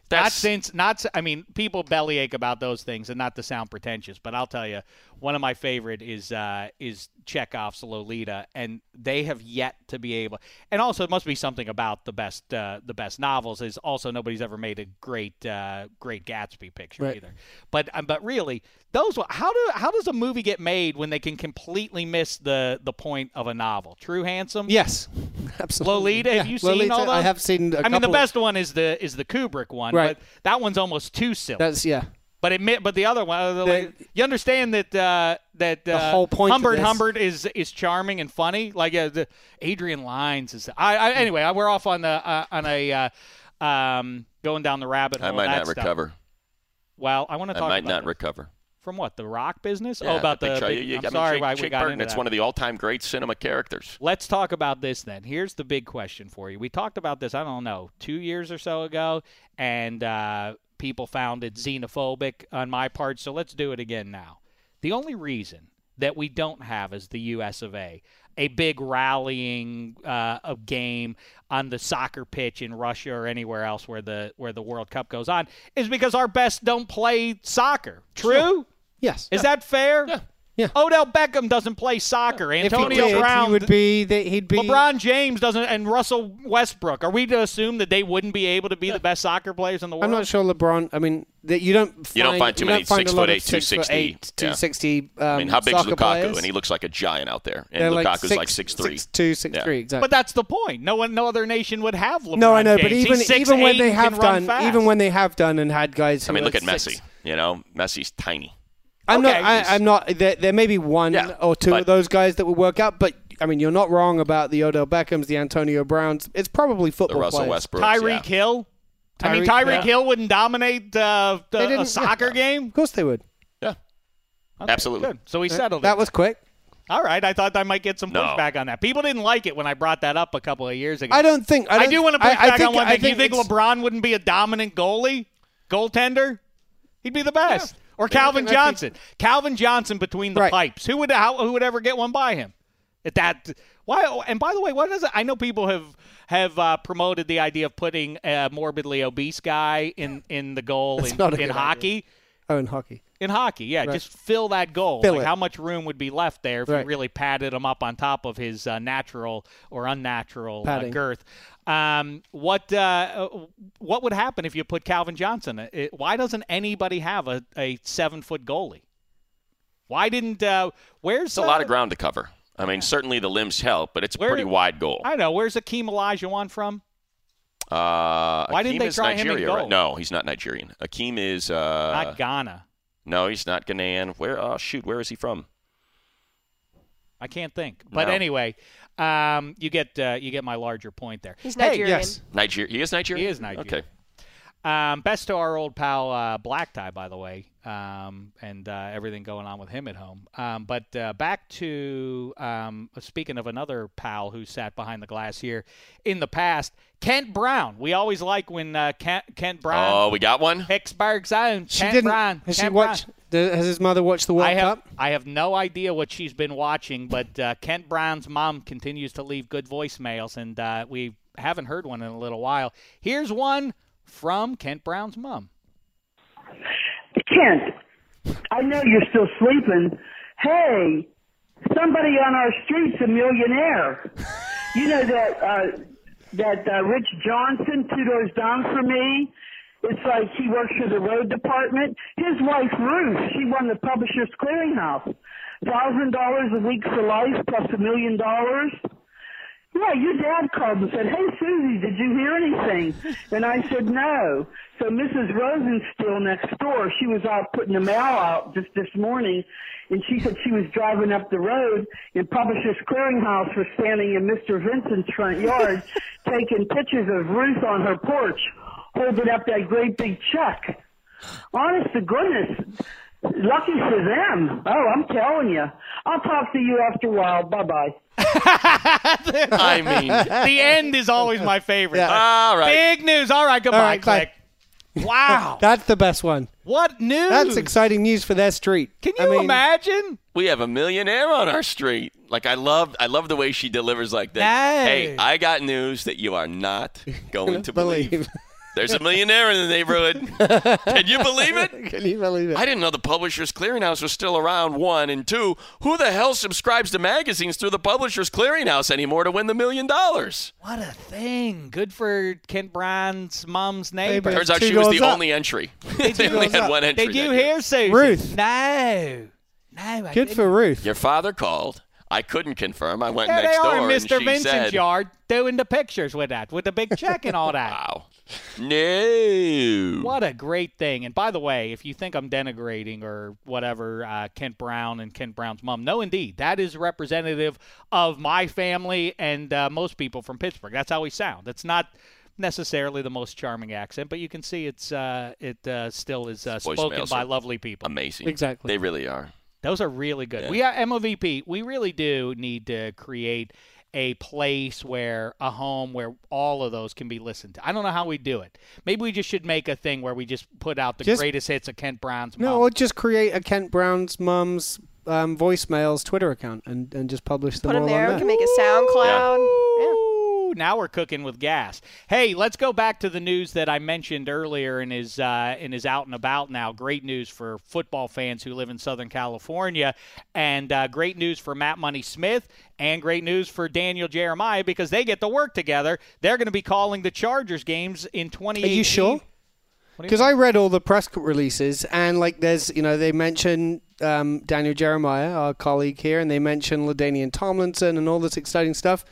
That's not since, not, I mean, people bellyache about those things, and not to sound pretentious, but I'll tell you, one of my favorite is uh, is Chekhov's Lolita, and they have yet to be able. And also, it must be something about the best uh, the best novels is also nobody's ever made a great uh, Great Gatsby picture right. either. But um, but really, those how do how does a movie get made when they can completely miss the the point of a novel? True Handsome? Yes, absolutely. Lolita, yeah. have you Lolita, seen all those? I have seen. A I mean, the best one is the is the Kubrick one. Right. But that one's almost too silly. That's yeah. But it may, but the other one, the, like, you understand that uh, that uh, the whole point Humbert Humbert is is charming and funny. Like uh, the Adrian Lynes is. I, I anyway, I, we're off on the uh, on a uh, um, going down the rabbit hole. I might not stuff. recover. Well, I want to talk. I might about not this. recover. From what, the rock business? Yeah, oh, about the. Big, you, you, I'm I mean, sorry, Jake, why we Jake got Burton, into that. It's one of the all-time great cinema characters. Let's talk about this then. Here's the big question for you. We talked about this, I don't know, two years or so ago, and uh, people found it xenophobic on my part. So let's do it again now. The only reason that we don't have as the U S of A a big rallying uh, of game on the soccer pitch in Russia or anywhere else where the where the World Cup goes on is because our best don't play soccer. True. Sure. Yes. Is yeah. that fair? Yeah. yeah. Odell Beckham doesn't play soccer. Yeah. Antonio if he did, Brown he would be. The, he'd be. LeBron James doesn't, and Russell Westbrook. Are we to assume that they wouldn't be able to be yeah. the best soccer players in the world? I'm not sure LeBron. I mean, that you don't. Find, you don't find too many six foot eight, two sixty, two sixty. I mean, how big is Lukaku? Players? And he looks like a giant out there. And They're Lukaku's like six like three, six two, six yeah. three. Exactly. But that's the point. No one, no other nation would have LeBron. No, I know. James. But even He's even when they have done, even when they have done and had guys. I mean, look at Messi. You know, Messi's tiny. I'm okay. not. I, I'm not. There, there may be one yeah, or two but, of those guys that will work out, but I mean, you're not wrong about the Odell Beckhams, the Antonio Browns. It's probably football. The Russell Westbrook, Tyreek yeah. Hill. Tyreek, I mean, Tyreek yeah. Hill wouldn't dominate uh, the, a soccer yeah. game. Of course, they would. Yeah, okay, absolutely. Good. So we settled that, it. That was quick. All right, I thought I might get some pushback no. on that. People didn't like it when I brought that up a couple of years ago. I don't think. I, don't, I do want to push I, back I think, on one thing. Do you think LeBron wouldn't be a dominant goalie, goaltender? He'd be the best. Yeah. Or Calvin Johnson. Calvin Johnson between the right. pipes. Who would how, who would ever get one by him? At that why? And by the way, what is it? I know people have have uh, promoted the idea of putting a morbidly obese guy in, in the goal That's in, not a in good hockey. Idea. Oh, in hockey. In hockey, yeah. Right. Just fill that goal. Fill like it. How much room would be left there if right. you really padded him up on top of his uh, natural or unnatural uh, girth? Um, what uh, what would happen if you put Calvin Johnson? It, why doesn't anybody have a, a seven-foot goalie? Why didn't uh, – where's – It's uh, a lot of ground to cover. I mean, yeah. certainly the limbs help, but it's a Where, pretty wide goal. I know. Where's Akeem Olajuwon from? Uh, why Akeem didn't they try Nigeria, him in goal? Right? No, he's not Nigerian. Akeem is uh, – Not Ghana. No, he's not Ghanaian. Where? Oh, shoot. Where is he from? I can't think. But no. anyway, um, you get uh, you get my larger point there. He's hey, Nigerian. Yes. Niger- he is Nigerian? He is Nigerian. Okay. Um, best to our old pal uh, Black Tie, by the way, um, and uh, everything going on with him at home. Um, but uh, back to um, speaking of another pal who sat behind the glass here in the past, Kent Brown. We always like when uh, Kent, Kent Brown. Oh, we got one. Hicksburg's own. She Kent didn't, Brown. Has Kent she watched? Has his mother watched the World I have, Cup? I have no idea what she's been watching, but uh, Kent Brown's mom continues to leave good voicemails, and uh, we haven't heard one in a little while. Here's one from Kent Brown's mom. Kent, I know you're still sleeping. Hey, somebody on our street's a millionaire. You know that uh, that uh, Rich Johnson, two doors down from me. It's like he works for the road department. His wife Ruth, she won the Publishers Clearinghouse, thousand dollars a week for life plus a million dollars. Yeah, your dad called and said, hey, Susie, did you hear anything? And I said, no. So Missus Rosen's still next door. She was out putting the mail out just this morning, and she said she was driving up the road, and Publishers Clearinghouse was standing in Mister Vincent's front yard taking pictures of Ruth on her porch, holding up that great big check. Honest to goodness, lucky for them. Oh, I'm telling you. I'll talk to you after a while. Bye-bye. I mean, the end is always my favorite. Yeah. All right. Big news. All right, goodbye, All right, Click. Wow. That's the best one. What news? That's exciting news for their street. Can you I mean, imagine? We have a millionaire on our street. Like, I love I love the way she delivers like that. Hey, hey I got news that you are not going to believe. believe. There's a millionaire in the neighborhood. Can you believe it? Can you believe it? I didn't know the Publishers Clearinghouse was still around, one. And two, who the hell subscribes to magazines through the Publishers Clearinghouse anymore to win the million dollars? What a thing. Good for Kent Brown's mom's neighbor. Turns out she was the up. only entry. They only had up. one entry. Did you hear, Susan? Ruth. No. No, I Good didn't. for Ruth. Your father called. I couldn't confirm. I went yeah, next door, and she said. There they are in Mister Vincent's yard doing the pictures with that, with the big check and all that. Wow. No. What a great thing. And by the way, if you think I'm denigrating or whatever, uh, Kent Brown and Kent Brown's mom, no, indeed. That is representative of my family and uh, most people from Pittsburgh. That's how we sound. It's not necessarily the most charming accent, but you can see it's uh, it uh, still is uh, spoken by lovely people. Amazing. Exactly. They really are. Those are really good. Yeah. We are M O V P. We really do need to create a place where a home where all of those can be listened to. I don't know how we do it. Maybe we just should make a thing where we just put out the just, greatest hits of Kent Brown's mom. No, or just create a Kent Brown's mom's um, voicemails Twitter account and, and just publish them all on there. Put them there. We can make a SoundCloud. Yeah. Yeah. Now we're cooking with gas. Hey, let's go back to the news that I mentioned earlier and is, uh, and is out and about now. Great news for football fans who live in Southern California, and uh, great news for Matt Money Smith, and great news for Daniel Jeremiah because they get to work together. They're going to be calling the Chargers games in twenty eighteen. Are you sure? Because I read all the press releases, and like there's, you know, they mention um, Daniel Jeremiah, our colleague here, and they mention LaDainian Tomlinson and all this exciting stuff.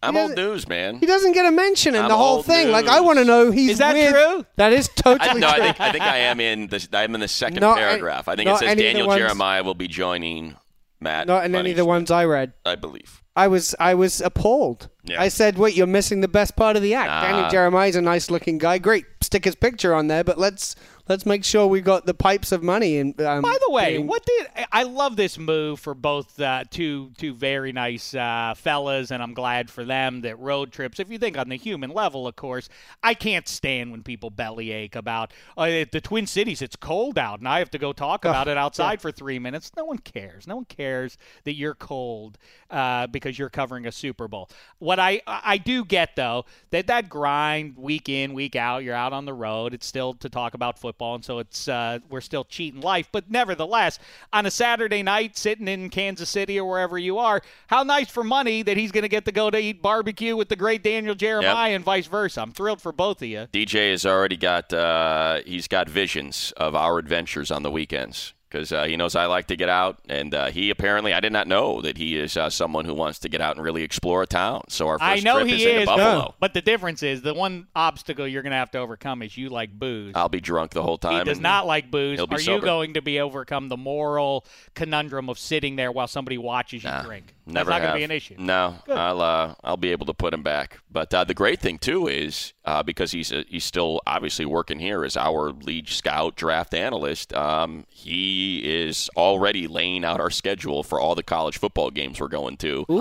I'm old news, man. He doesn't get a mention in I'm the whole thing. News. Like, I want to know he's Is that with, true? That is totally I, no, true. No, I think, I think I am in the, I'm in the second not paragraph. I, I think it says Daniel ones, Jeremiah will be joining Matt. Not in any of the ones I read. I believe. I was I was appalled. Yeah. I said, wait, you're missing the best part of the act. Uh, Daniel Jeremiah's a nice-looking guy. Great. Stick his picture on there, but let's let's make sure we've got the pipes of money. And um, by the way, being... what did I love this move for both uh, two two very nice uh, fellas, and I'm glad for them that road trips. If you think on the human level, of course, I can't stand when people bellyache about uh, at the Twin Cities. It's cold out, and I have to go talk about oh, it outside yeah. for three minutes. No one cares. No one cares that you're cold uh, because you're covering a Super Bowl. What I I do get though that that grind week in week out, you're out on the road. It's still to talk about football, and so it's uh, we're still cheating life. But nevertheless, on a Saturday night, sitting in Kansas City or wherever you are, how nice for Money that he's going to get to go to eat barbecue with the great Daniel Jeremiah yep. and vice versa. I'm thrilled for both of you. D J has already got uh, he's got visions of our adventures on the weekends because uh, he knows I like to get out, and uh, he apparently I did not know that he is uh, someone who wants to get out and really explore a town. So our first I know trip he is, is into Buffalo. No. But the difference is the one obstacle you're going to have to overcome is you like booze. I'll be drunk the whole time. He does not like booze. Are sober. You going to be overcome the moral conundrum of sitting there while somebody watches you nah, drink? Never. That's not going to be an issue. No, good. I'll uh, I'll be able to put him back. But uh, the great thing too is uh, because he's uh, he's still obviously working here as our lead scout draft analyst. Um, he. He is already laying out our schedule for all the college football games we're going to. Ooh,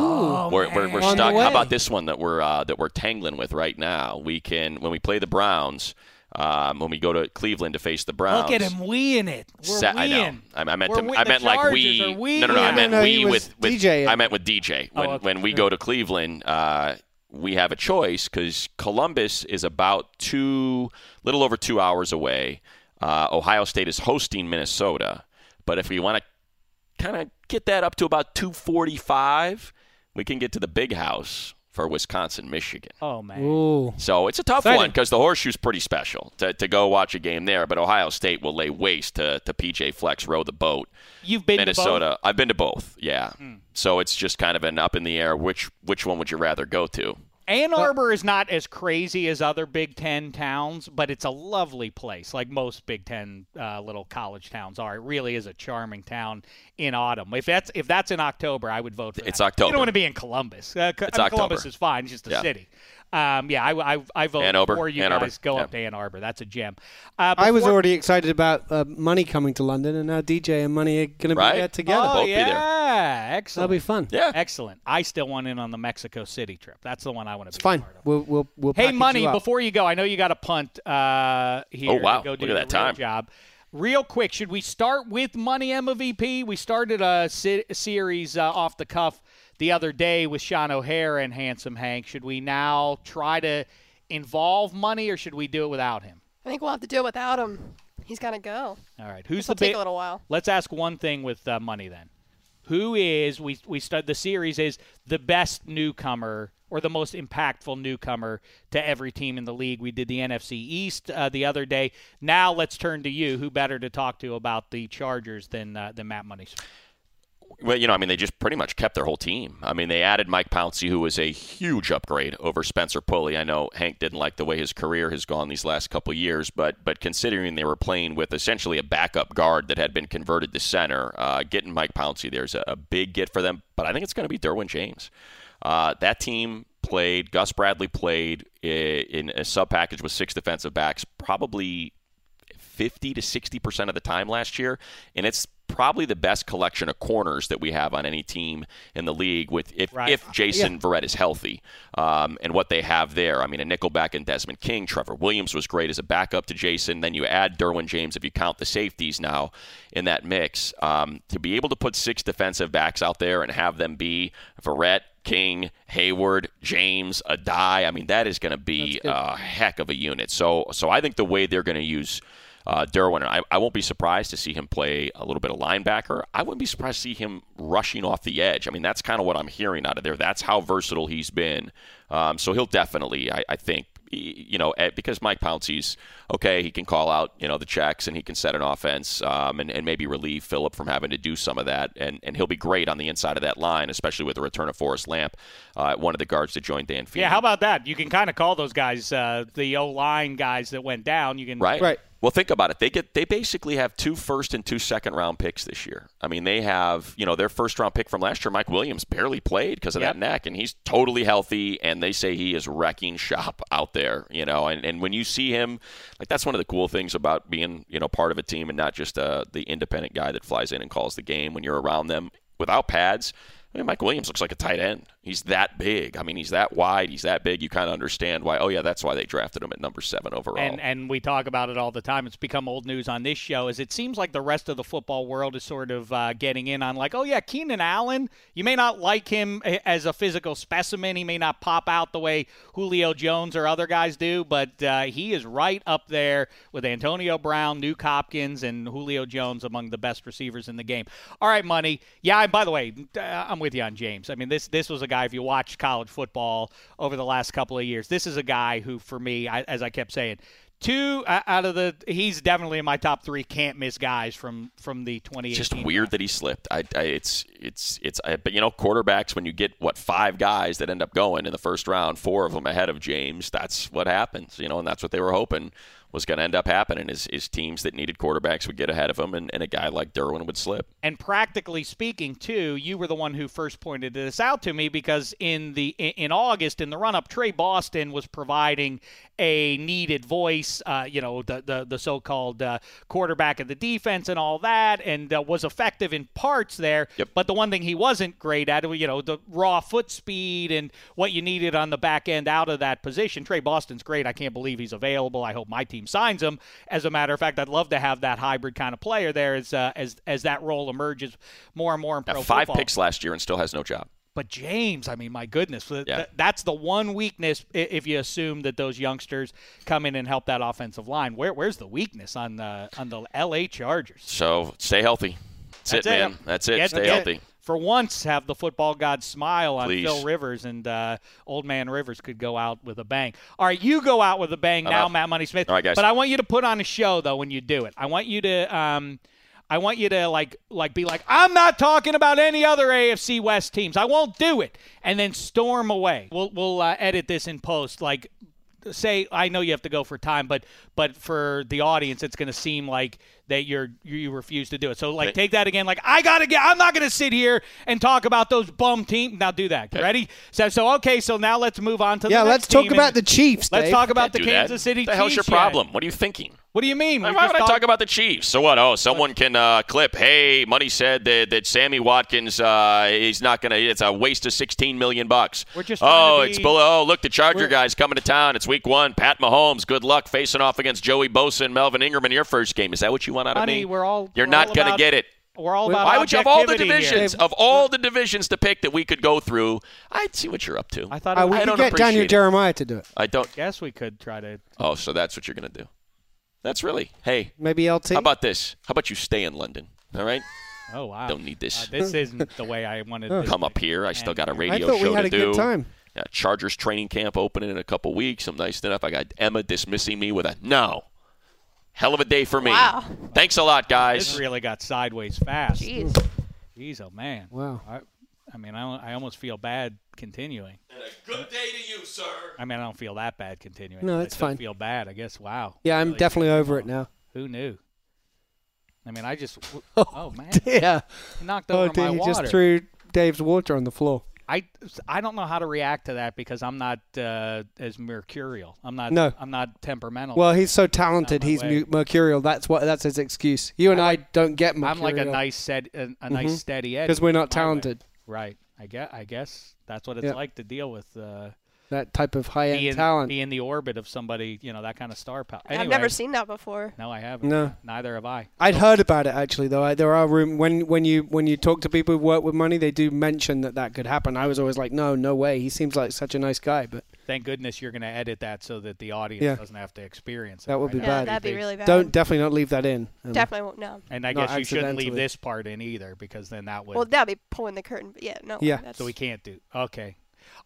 we're, we're, we're stuck. How about this one that we're uh, that we're tangling with right now? We can when we play the Browns. Um, when we go to Cleveland to face the Browns. Look at him weeing it. We're Sa- I know. I, I meant, to, we- I meant like we. No, no, no. I meant no, no, we with, with D J. I meant with D J. When, oh, okay. when we go to Cleveland, uh, we have a choice because Columbus is about two, little over two hours away. Uh, Ohio State is hosting Minnesota, but if we want to kind of get that up to about two forty-five, we can get to the big house for Wisconsin, Michigan. Oh, man. Ooh. So it's a tough Exciting. one because the Horseshoe's pretty special to, to go watch a game there, but Ohio State will lay waste to, to P J Fleck, row the boat. You've been Minnesota, to both? I've been to both, yeah. Mm. So it's just kind of an up in the air, which which one would you rather go to? Ann Arbor is not as crazy as other Big Ten towns, but it's a lovely place, like most Big Ten uh, little college towns are. It really is a charming town in autumn. If that's if that's in October, I would vote for that. It's October. You don't want to be in Columbus. Uh, it's I mean, October. Columbus is fine. It's just a yeah. city. Um, yeah, I, I, I vote Ann Arbor, for you Ann Arbor. guys go yeah. up to Ann Arbor. That's a gem. Uh, before- I was already excited about uh, Money coming to London, and now D J and Money are going right? to be there together. Oh, yeah. Be there. Excellent. That'll be fun. Yeah. Excellent. I still want in on the Mexico City trip. That's the one I want to be fine. part of. We'll, we'll, we'll hey, Money, you before you go, I know you got a punt uh, here. Oh, wow. Go do Look at that time. Job. Real quick, should we start with Money M O V P? We started a, si- a series uh, off the cuff the other day with Sean O'Hare and Handsome Hank. Should we now try to involve Money, or should we do it without him? I think we'll have to do it without him. He's got to go. All right. Who's the big? Take a little while. Let's ask one thing with uh, Money then. Who is we we start the series is the best newcomer or the most impactful newcomer to every team in the league? We did the N F C East uh, the other day. Now let's turn to you. Who better to talk to about the Chargers than uh, than Matt Money? Well, you know, I mean, they just pretty much kept their whole team. I mean, they added Mike Pouncey, who was a huge upgrade over Spencer Pulley. I know Hank didn't like the way his career has gone these last couple of years, but but considering they were playing with essentially a backup guard that had been converted to center, uh, getting Mike Pouncey, there's a, a big get for them. But I think it's going to be Derwin James. Uh, that team played, Gus Bradley played in a sub-package with six defensive backs probably fifty to sixty percent of the time last year, and it's probably the best collection of corners that we have on any team in the league with if, right. if Jason yeah. Verrett is healthy um, and what they have there. I mean, a nickelback and Desmond King, Trevor Williams was great as a backup to Jason. Then you add Derwin James, if you count the safeties now in that mix. Um, to be able to put six defensive backs out there and have them be Verrett, King, Hayward, James, Adai, I mean, that is going to be a heck of a unit. So, so I think the way they're going to use Uh, Derwin, I, I won't be surprised to see him play a little bit of linebacker. I wouldn't be surprised to see him rushing off the edge. I mean, that's kind of what I'm hearing out of there. That's how versatile he's been. Um, so he'll definitely, I, I think, you know, because Mike Pouncey's, okay, he can call out, you know, the checks and he can set an offense um, and, and maybe relieve Phillip from having to do some of that. And, and he'll be great on the inside of that line, especially with the return of Forrest Lamp, uh, one of the guards that joined Dan Feeney. Yeah, how about that? You can kind of call those guys uh, the O-line guys that went down. You can Right, right. Well, think about it. They get they basically have two first and two second round picks this year. I mean, they have, you know, their first round pick from last year, Mike Williams, barely played because of yep. that neck, and he's totally healthy, and they say he is wrecking shop out there, you know. And, and when you see him, like, that's one of the cool things about being, you know, part of a team and not just uh, the independent guy that flies in and calls the game. When you're around them without pads, I mean, Mike Williams looks like a tight end. He's that big. I mean, he's that wide. He's that big. You kind of understand why, oh, yeah, that's why they drafted him at number seven overall. And, and we talk about it all the time. It's become old news on this show, is it seems like the rest of the football world is sort of uh, getting in on, like, oh, yeah, Keenan Allen, you may not like him as a physical specimen. He may not pop out the way Julio Jones or other guys do, but uh, he is right up there with Antonio Brown, Nuke Hopkins, and Julio Jones among the best receivers in the game. All right, Money. Yeah, and by the way, I'm with you on James. I mean, this, this was a guy, if you watch college football over the last couple of years, this is a guy who, for me, I, as I kept saying, two out of the – he's definitely in my top three can't-miss guys from, from the twenty eighteen. It's just weird that he slipped. I, I it's it's – it's. I, but, you know, quarterbacks, when you get, what, five guys that end up going in the first round, four of them ahead of James, that's what happens, you know, and that's what they were hoping was going to end up happening, is, is teams that needed quarterbacks would get ahead of him, and, and a guy like Derwin would slip. And practically speaking, too, you were the one who first pointed this out to me, because in the in August, in the run-up, Trey Boston was providing a needed voice, uh, you know, the the, the so-called uh, quarterback of the defense and all that, and uh, was effective in parts there. Yep. But the one thing he wasn't great at, you know, the raw foot speed and what you needed on the back end out of that position. Trey Boston's great. I can't believe he's available. I hope my team signs him. As a matter of fact, I'd love to have that hybrid kind of player there as uh, as as that role emerges more and more in pro now, five football. Five picks last year and still has no job. But James, I mean, my goodness, yeah. th- that's the one weakness if you assume that those youngsters come in and help that offensive line. Where where's the weakness on the on the L A Chargers? So stay healthy. That's, that's it, man. It. That's it. Get, stay healthy. It. For once, have the football god smile on Please. Phil Rivers, and uh, old man Rivers could go out with a bang. All right, you go out with a bang I'm now, out. Matt Money Smith. All right, guys. But I want you to put on a show, though, when you do it. I want you to, um, I want you to like, like, be like, I'm not talking about any other A F C West teams. I won't do it, and then storm away. We'll, we'll uh, edit this in post, like. Say, I know you have to go for time, but but for the audience, it's going to seem like that you're you refuse to do it. So, like, okay. Take that again. Like, I gotta get. I'm not going to sit here and talk about those bum teams. Now, do that. Okay. Ready? So, so okay. So now let's move on to the yeah. Next let's talk team about the Chiefs. Let's Dave. Talk about the Kansas that. City Chiefs. The hell's Chiefs your problem? Yet? What are you thinking? What do you mean? Why would I talk about the Chiefs? So what? Oh, someone can uh, clip. Hey, Money said that, that Sammy Watkins uh, he's not gonna. It's a waste of sixteen million bucks. We're just oh, be, it's below. Oh, look, the Charger guys coming to town. It's week one. Pat Mahomes, good luck facing off against Joey Bosa and Melvin Ingram in your first game. Is that what you want out of Honey, me? We're all, You're we're not all gonna about- get it. We're all about Why would you have all the divisions here. Of all the divisions to pick that we could go through? I'd see what you're up to. I thought uh, we I could get Daniel Jeremiah to do it. I don't. Guess we could try to. Oh, so that's what you're gonna do. That's really. Hey, maybe L T. How about this? How about you stay in London? All right. Oh wow. Don't need this. Uh, this isn't the way I wanted. to Come up here. I still got a radio show to do. I thought we had a good time. Yeah, Chargers training camp opening in a couple weeks. I'm nice enough. I got Emma dismissing me with a no. Hell of a day for me. Wow. Thanks a lot, guys. This really got sideways fast. Jeez. He's a man. Wow. I, I mean, I, I almost feel bad continuing. And a good day to you, sir. I mean, I don't feel that bad continuing. No, it's fine. I feel bad, I guess. Wow. Yeah, I'm really definitely over wow. it now. Who knew? I mean, I just – oh, man. Yeah. Knocked over oh, dear, my water. He just threw Dave's water on the floor. I, I don't know how to react to that because I'm not uh, as mercurial. I'm not no. I'm not temperamental. Well, he's so talented. He's way. mercurial. That's what that's his excuse. You and I, I don't get mercurial. I'm like a nice set, a, a mm-hmm. nice steady Eddie. Because we're not talented. Way. Right. I guess, I guess that's what it's yeah. like to deal with uh, that type of high-end be in, talent. Be in the orbit of somebody, you know, that kind of star power. Anyway, I've never seen that before. No, I haven't. No. Neither have I. I'd no. heard about it, actually, though. I, there are room when, – when you when you talk to people who work with money, they do mention that that could happen. I was always like, no, no way. He seems like such a nice guy. But thank goodness you're going to edit that so that the audience yeah. doesn't have to experience it. That would right be now. bad. Yeah, that'd be really bad. Don't definitely not leave that in. Um, definitely won't, no. And I guess you shouldn't leave this part in either because then that would – well, that would be pulling the curtain. But yeah, no. Yeah. That's... So we can't do – okay.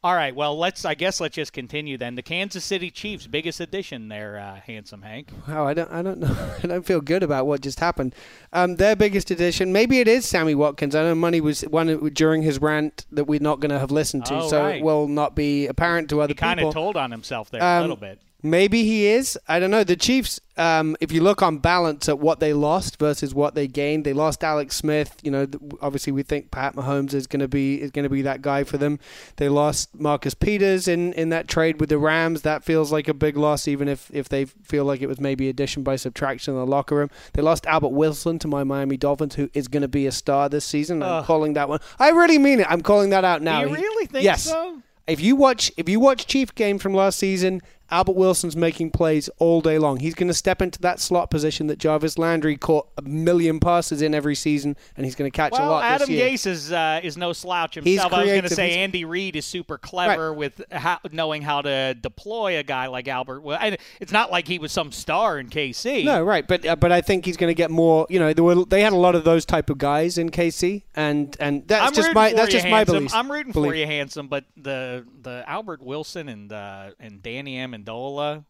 All right, well, let's. I guess let's just continue then. The Kansas City Chiefs, biggest addition there, uh, Handsome Hank. Wow, I don't, I don't know. I don't feel good about what just happened. Um, their biggest addition, maybe it is Sammy Watkins. I know Money was one during his rant that we're not going to have listened to, oh, so right. it will not be apparent to other he people. He kind of told on himself there um, a little bit. Maybe he is. I don't know. The Chiefs, um, if you look on balance at what they lost versus what they gained, they lost Alex Smith. You know, obviously we think Pat Mahomes is going to be is going to be that guy for them. They lost Marcus Peters in, in that trade with the Rams. That feels like a big loss, even if, if they feel like it was maybe addition by subtraction in the locker room. They lost Albert Wilson to my Miami Dolphins, who is going to be a star this season. I'm uh, calling that one. I really mean it. I'm calling that out now. You really think yes. so? If you watch if you watch Chief game from last season, Albert Wilson's making plays all day long. He's going to step into that slot position that Jarvis Landry caught a million passes in every season, and he's going to catch well, a lot Adam this year. Well, Adam Gase is, uh, is no slouch himself. I was going to say he's... Andy Reid is super clever right. with how, knowing how to deploy a guy like Albert. Well, I, it's not like he was some star in K C. No, right, but uh, but I think he's going to get more. You know, there were, they had a lot of those type of guys in K C, and and that's I'm just my that's just handsome. my belief. I'm rooting belief. for you, Handsome, but the the Albert Wilson and uh, and Danny Amendola. Well,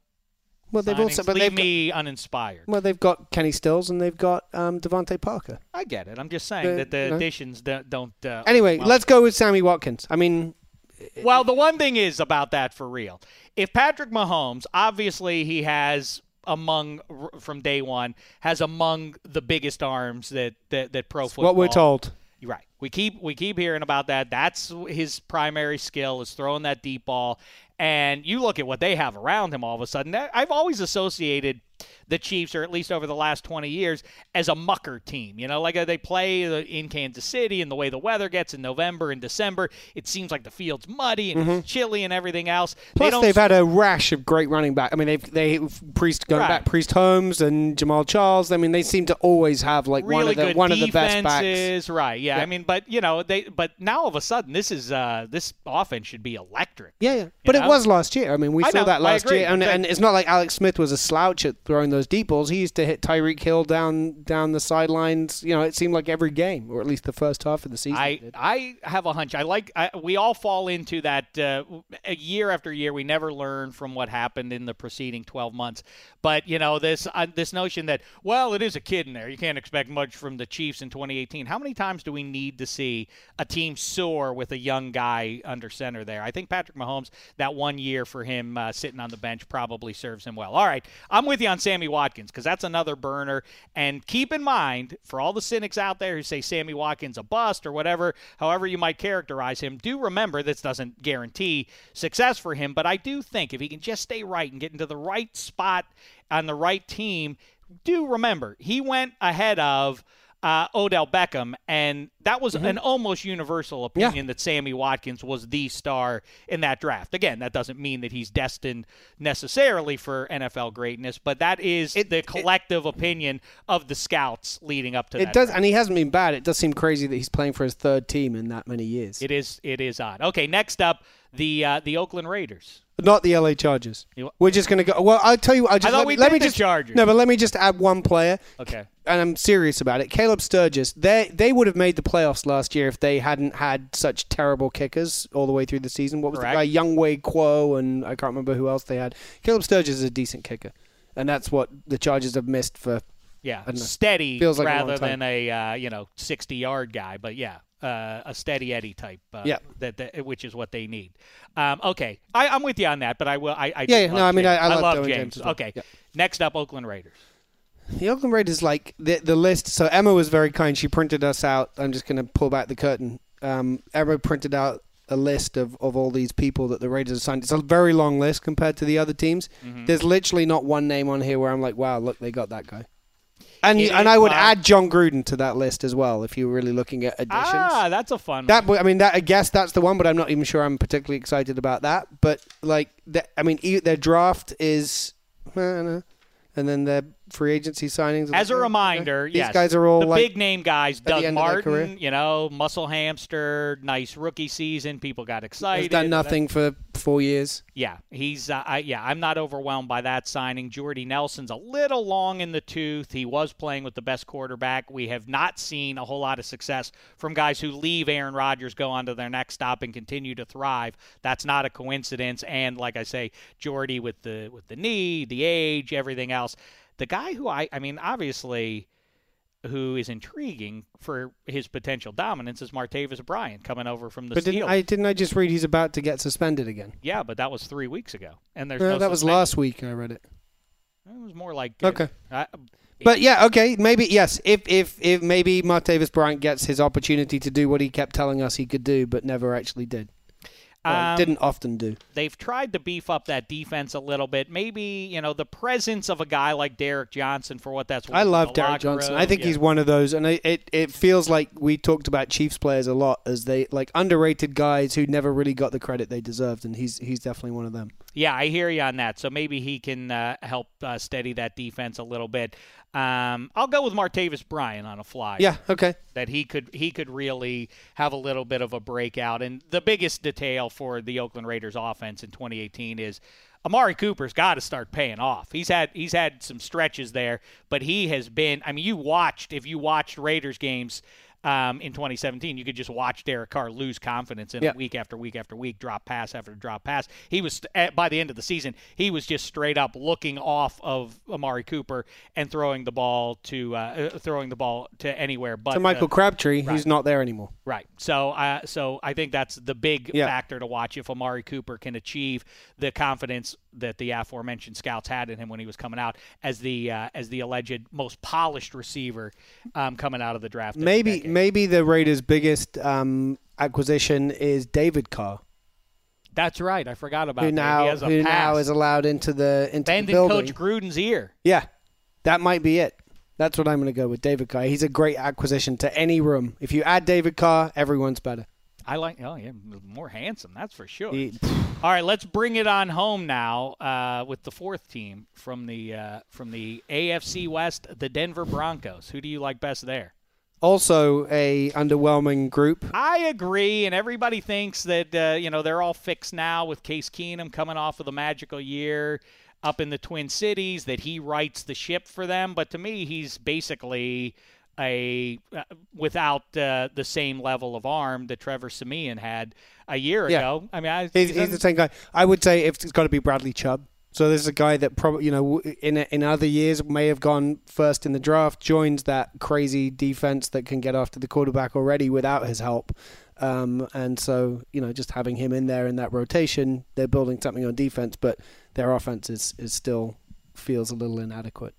signings. they've also but leave they've me got, uninspired. Well, they've got Kenny Stills and they've got um, Devontae Parker. I get it. I'm just saying the, that the no. additions don't. don't uh, anyway, well. let's go with Sammy Watkins. I mean, well, the one thing is about that for real. If Patrick Mahomes, obviously, he has among from day one has among the biggest arms that that, that pro football. What we're told. Right. We keep we keep hearing about that. That's his primary skill is throwing that deep ball. And you look at what they have around him all of a sudden. I've always associated the Chiefs, or at least over the last twenty years, as a mucker team. You know, like they play in Kansas City and the way the weather gets in November and December, it seems like the field's muddy and mm-hmm. it's chilly and everything else. Plus, they don't they've had a rash of great running back. I mean, they've, they've Priest going right. back, Priest Holmes and Jamal Charles. I mean, they seem to always have like really one of the good one defenses, of the best backs. Right? Yeah, yeah. I mean, but you know, they but now all of a sudden, this is uh, this offense should be electric. Yeah, yeah. But know? it was last year. I mean, we I saw know, that last year, and, and it's not like Alex Smith was a slouch at throwing those deep balls. He used to hit Tyreek Hill down down the sidelines. You know, it seemed like every game, or at least the first half of the season. I, I have a hunch. I like. I, we all fall into that uh, year after year. We never learn from what happened in the preceding twelve months. But you know, this uh, this notion that well, it is a kid in there. You can't expect much from the Chiefs in twenty eighteen. How many times do we need to see a team soar with a young guy under center there? I think Patrick Mahomes. That one year for him uh, sitting on the bench probably serves him well. All right, I'm with you on Sammy Watkins because that's another burner. And keep in mind, for all the cynics out there who say Sammy Watkins a bust or whatever, however you might characterize him, do remember this doesn't guarantee success for him. But I do think if he can just stay right and get into the right spot on the right team, do remember he went ahead of uh, Odell Beckham, and that was mm-hmm. an almost universal opinion yeah. that Sammy Watkins was the star in that draft. Again, that doesn't mean that he's destined necessarily for N F L greatness, but that is it, the collective it, opinion of the scouts leading up to it that. It does, draft. And he hasn't been bad. It does seem crazy that he's playing for his third team in that many years. It is, it is odd. Okay, next up, the uh, the Oakland Raiders. Not the L A Chargers. We're just going to go. Well, I'll tell you. I, just, I thought let, we let did me the just, Chargers. No, but let me just add one player. Okay. And I'm serious about it. Caleb Sturgis. They they would have made the playoffs last year if they hadn't had such terrible kickers all the way through the season. What was Correct. the guy? Younghoe Kwo, and I can't remember who else they had. Caleb Sturgis is a decent kicker, and that's what the Chargers have missed for Yeah, steady feels like rather a than a, uh, you know, sixty-yard guy. But, yeah, uh, a steady Eddie type, uh, yeah. that, that which is what they need. Um, okay, I, I'm with you on that, but I will. I, I yeah, no, I mean, I, I, I love, love James. James as well. Okay, yeah. Next up, Oakland Raiders. The Oakland Raiders, like, the, the list. So Emma was very kind. She printed us out. I'm just going to pull back the curtain. Um, Emma printed out a list of, of all these people that the Raiders have signed. It's a very long list compared to the other teams. Mm-hmm. There's literally not one name on here where I'm like, wow, look, they got that guy. And it, and I would uh, add John Gruden to that list as well if you were really looking at additions. Ah, that's a fun that, one. I mean, that, I guess that's the one, but I'm not even sure I'm particularly excited about that. But, like, the, I mean, their draft is... and then their free agency signings. As like, a reminder, yeah. These yes. guys are all the like... The big-name guys, Doug Martin, you know, Muscle Hamster, nice rookie season. People got excited. He's done nothing for four years. Yeah, he's. Uh, I, yeah, I'm not overwhelmed by that signing. Jordy Nelson's a little long in the tooth. He was playing with the best quarterback. We have not seen a whole lot of success from guys who leave Aaron Rodgers, go on to their next stop, and continue to thrive. That's not a coincidence. And like I say, Jordy with the with the knee, the age, everything else. The guy who I, I mean, obviously, who is intriguing for his potential dominance is Martavis Bryant coming over from the but Steelers. Didn't I, didn't I just read he's about to get suspended again? Yeah, but that was three weeks ago. And there's no, no that suspension. Was last week I read it. It was more like... Okay. Uh, but yeah, okay, maybe, yes, if, if, if maybe Martavis Bryant gets his opportunity to do what he kept telling us he could do but never actually did. Um, didn't often do. They've tried to beef up that defense a little bit. Maybe, you know, the presence of a guy like Derrick Johnson for what that's worth. I love Derrick Johnson. Room. I think yeah. he's one of those. And it, it feels like we talked about Chiefs players a lot as they, like, underrated guys who never really got the credit they deserved. And he's he's definitely one of them. Yeah, I hear you on that. So maybe he can uh, help uh, steady that defense a little bit. Um, I'll go with Martavis Bryant on a fly. Yeah, okay. That he could he could really have a little bit of a breakout. And the biggest detail for the Oakland Raiders offense in twenty eighteen is Amari Cooper's got to start paying off. He's had he's had some stretches there, but he has been. I mean, you watched if you watched Raiders games. Um, in twenty seventeen, you could just watch Derek Carr lose confidence in yeah. it week after week after week, drop pass after drop pass. He was by the end of the season, he was just straight up looking off of Amari Cooper and throwing the ball to uh, throwing the ball to anywhere but to Michael the, Crabtree, right. Who's not there anymore. Right. So, uh, so I think that's the big yeah. factor to watch if Amari Cooper can achieve the confidence that the aforementioned scouts had in him when he was coming out as the uh, as the alleged most polished receiver um, coming out of the draft. Maybe. Maybe the Raiders' biggest um, acquisition is David Carr. That's right. I forgot about him. Who, now, he has a who now is allowed into the, into Bended the building. Coach Gruden's ear. Yeah. That might be it. That's what I'm going to go with, David Carr. He's a great acquisition to any room. If you add David Carr, everyone's better. I like – oh, yeah, more handsome. That's for sure. He, All right, let's bring it on home now uh, with the fourth team from the uh, from the A F C West, the Denver Broncos. Who do you like best there? Also a underwhelming group. I agree, and everybody thinks that, uh, you know, they're all fixed now with Case Keenum coming off of the magical year up in the Twin Cities, that he rights the ship for them. But to me, he's basically a uh, without uh, the same level of arm that Trevor Siemian had a year yeah. ago. I mean, I, he's, he's the same guy. I would say if it's got to be Bradley Chubb. So there's a guy that probably, you know, in in other years may have gone first in the draft, joins that crazy defense that can get after the quarterback already without his help. Um, and so, you know, just having him in there in that rotation, they're building something on defense, but their offense is, is still feels a little inadequate.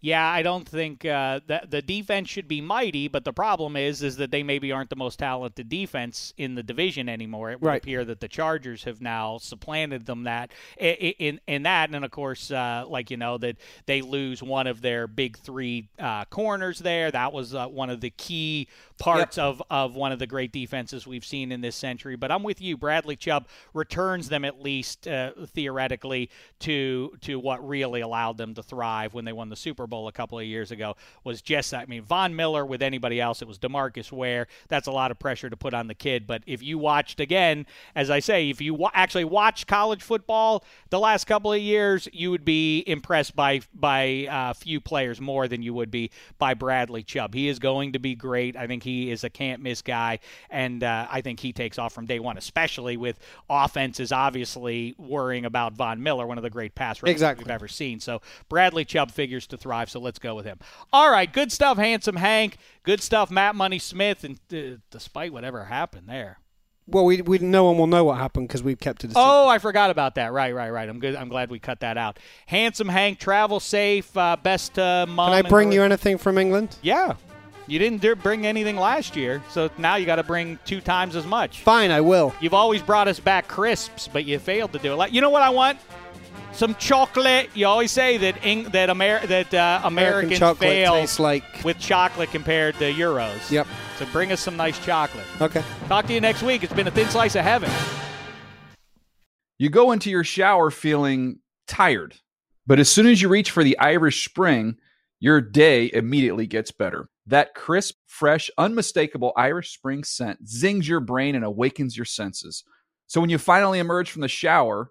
Yeah, I don't think uh, that the defense should be mighty, but the problem is is that they maybe aren't the most talented defense in the division anymore. It would right. appear that the Chargers have now supplanted them that in in that, and of course, uh, like you know, that they lose one of their big three uh, corners there. That was uh, one of the key parts yep. of of one of the great defenses we've seen in this century. But I'm with you. Bradley Chubb returns them at least uh, theoretically to to what really allowed them to thrive when they won the Super Bowl a couple of years ago. Was just, I mean, Von Miller with anybody else, it was DeMarcus Ware. That's a lot of pressure to put on the kid. But if you watched, again, as I say, if you wa- actually watched college football the last couple of years, you would be impressed by by uh, few players more than you would be by Bradley Chubb. He is going to be great. I think he is a can't-miss guy, and uh, I think he takes off from day one, especially with offenses obviously worrying about Von Miller, one of the great pass rushers exactly. we've ever seen. So Bradley Chubb figures to thrive, so let's go with him. All right, good stuff, Handsome Hank. Good stuff, Matt Money Smith, and uh, despite whatever happened there. Well, we, we no one will know what happened because we've kept it a secret. Oh, I forgot about that. Right, right, right. I'm good. I'm glad we cut that out. Handsome Hank, travel safe. Uh, best uh, mom. Can I bring you anything from England? Yeah. You didn't bring anything last year, so now you got to bring two times as much. Fine, I will. You've always brought us back crisps, but you failed to do it. Like, you know what I want? Some chocolate. You always say that Eng- that Amer- that uh, American, American chocolate fails like with chocolate compared to euros. Yep. So bring us some nice chocolate. Okay. Talk to you next week. It's been a thin slice of heaven. You go into your shower feeling tired, but as soon as you reach for the Irish Spring, your day immediately gets better. That crisp, fresh, unmistakable Irish Spring scent zings your brain and awakens your senses. So when you finally emerge from the shower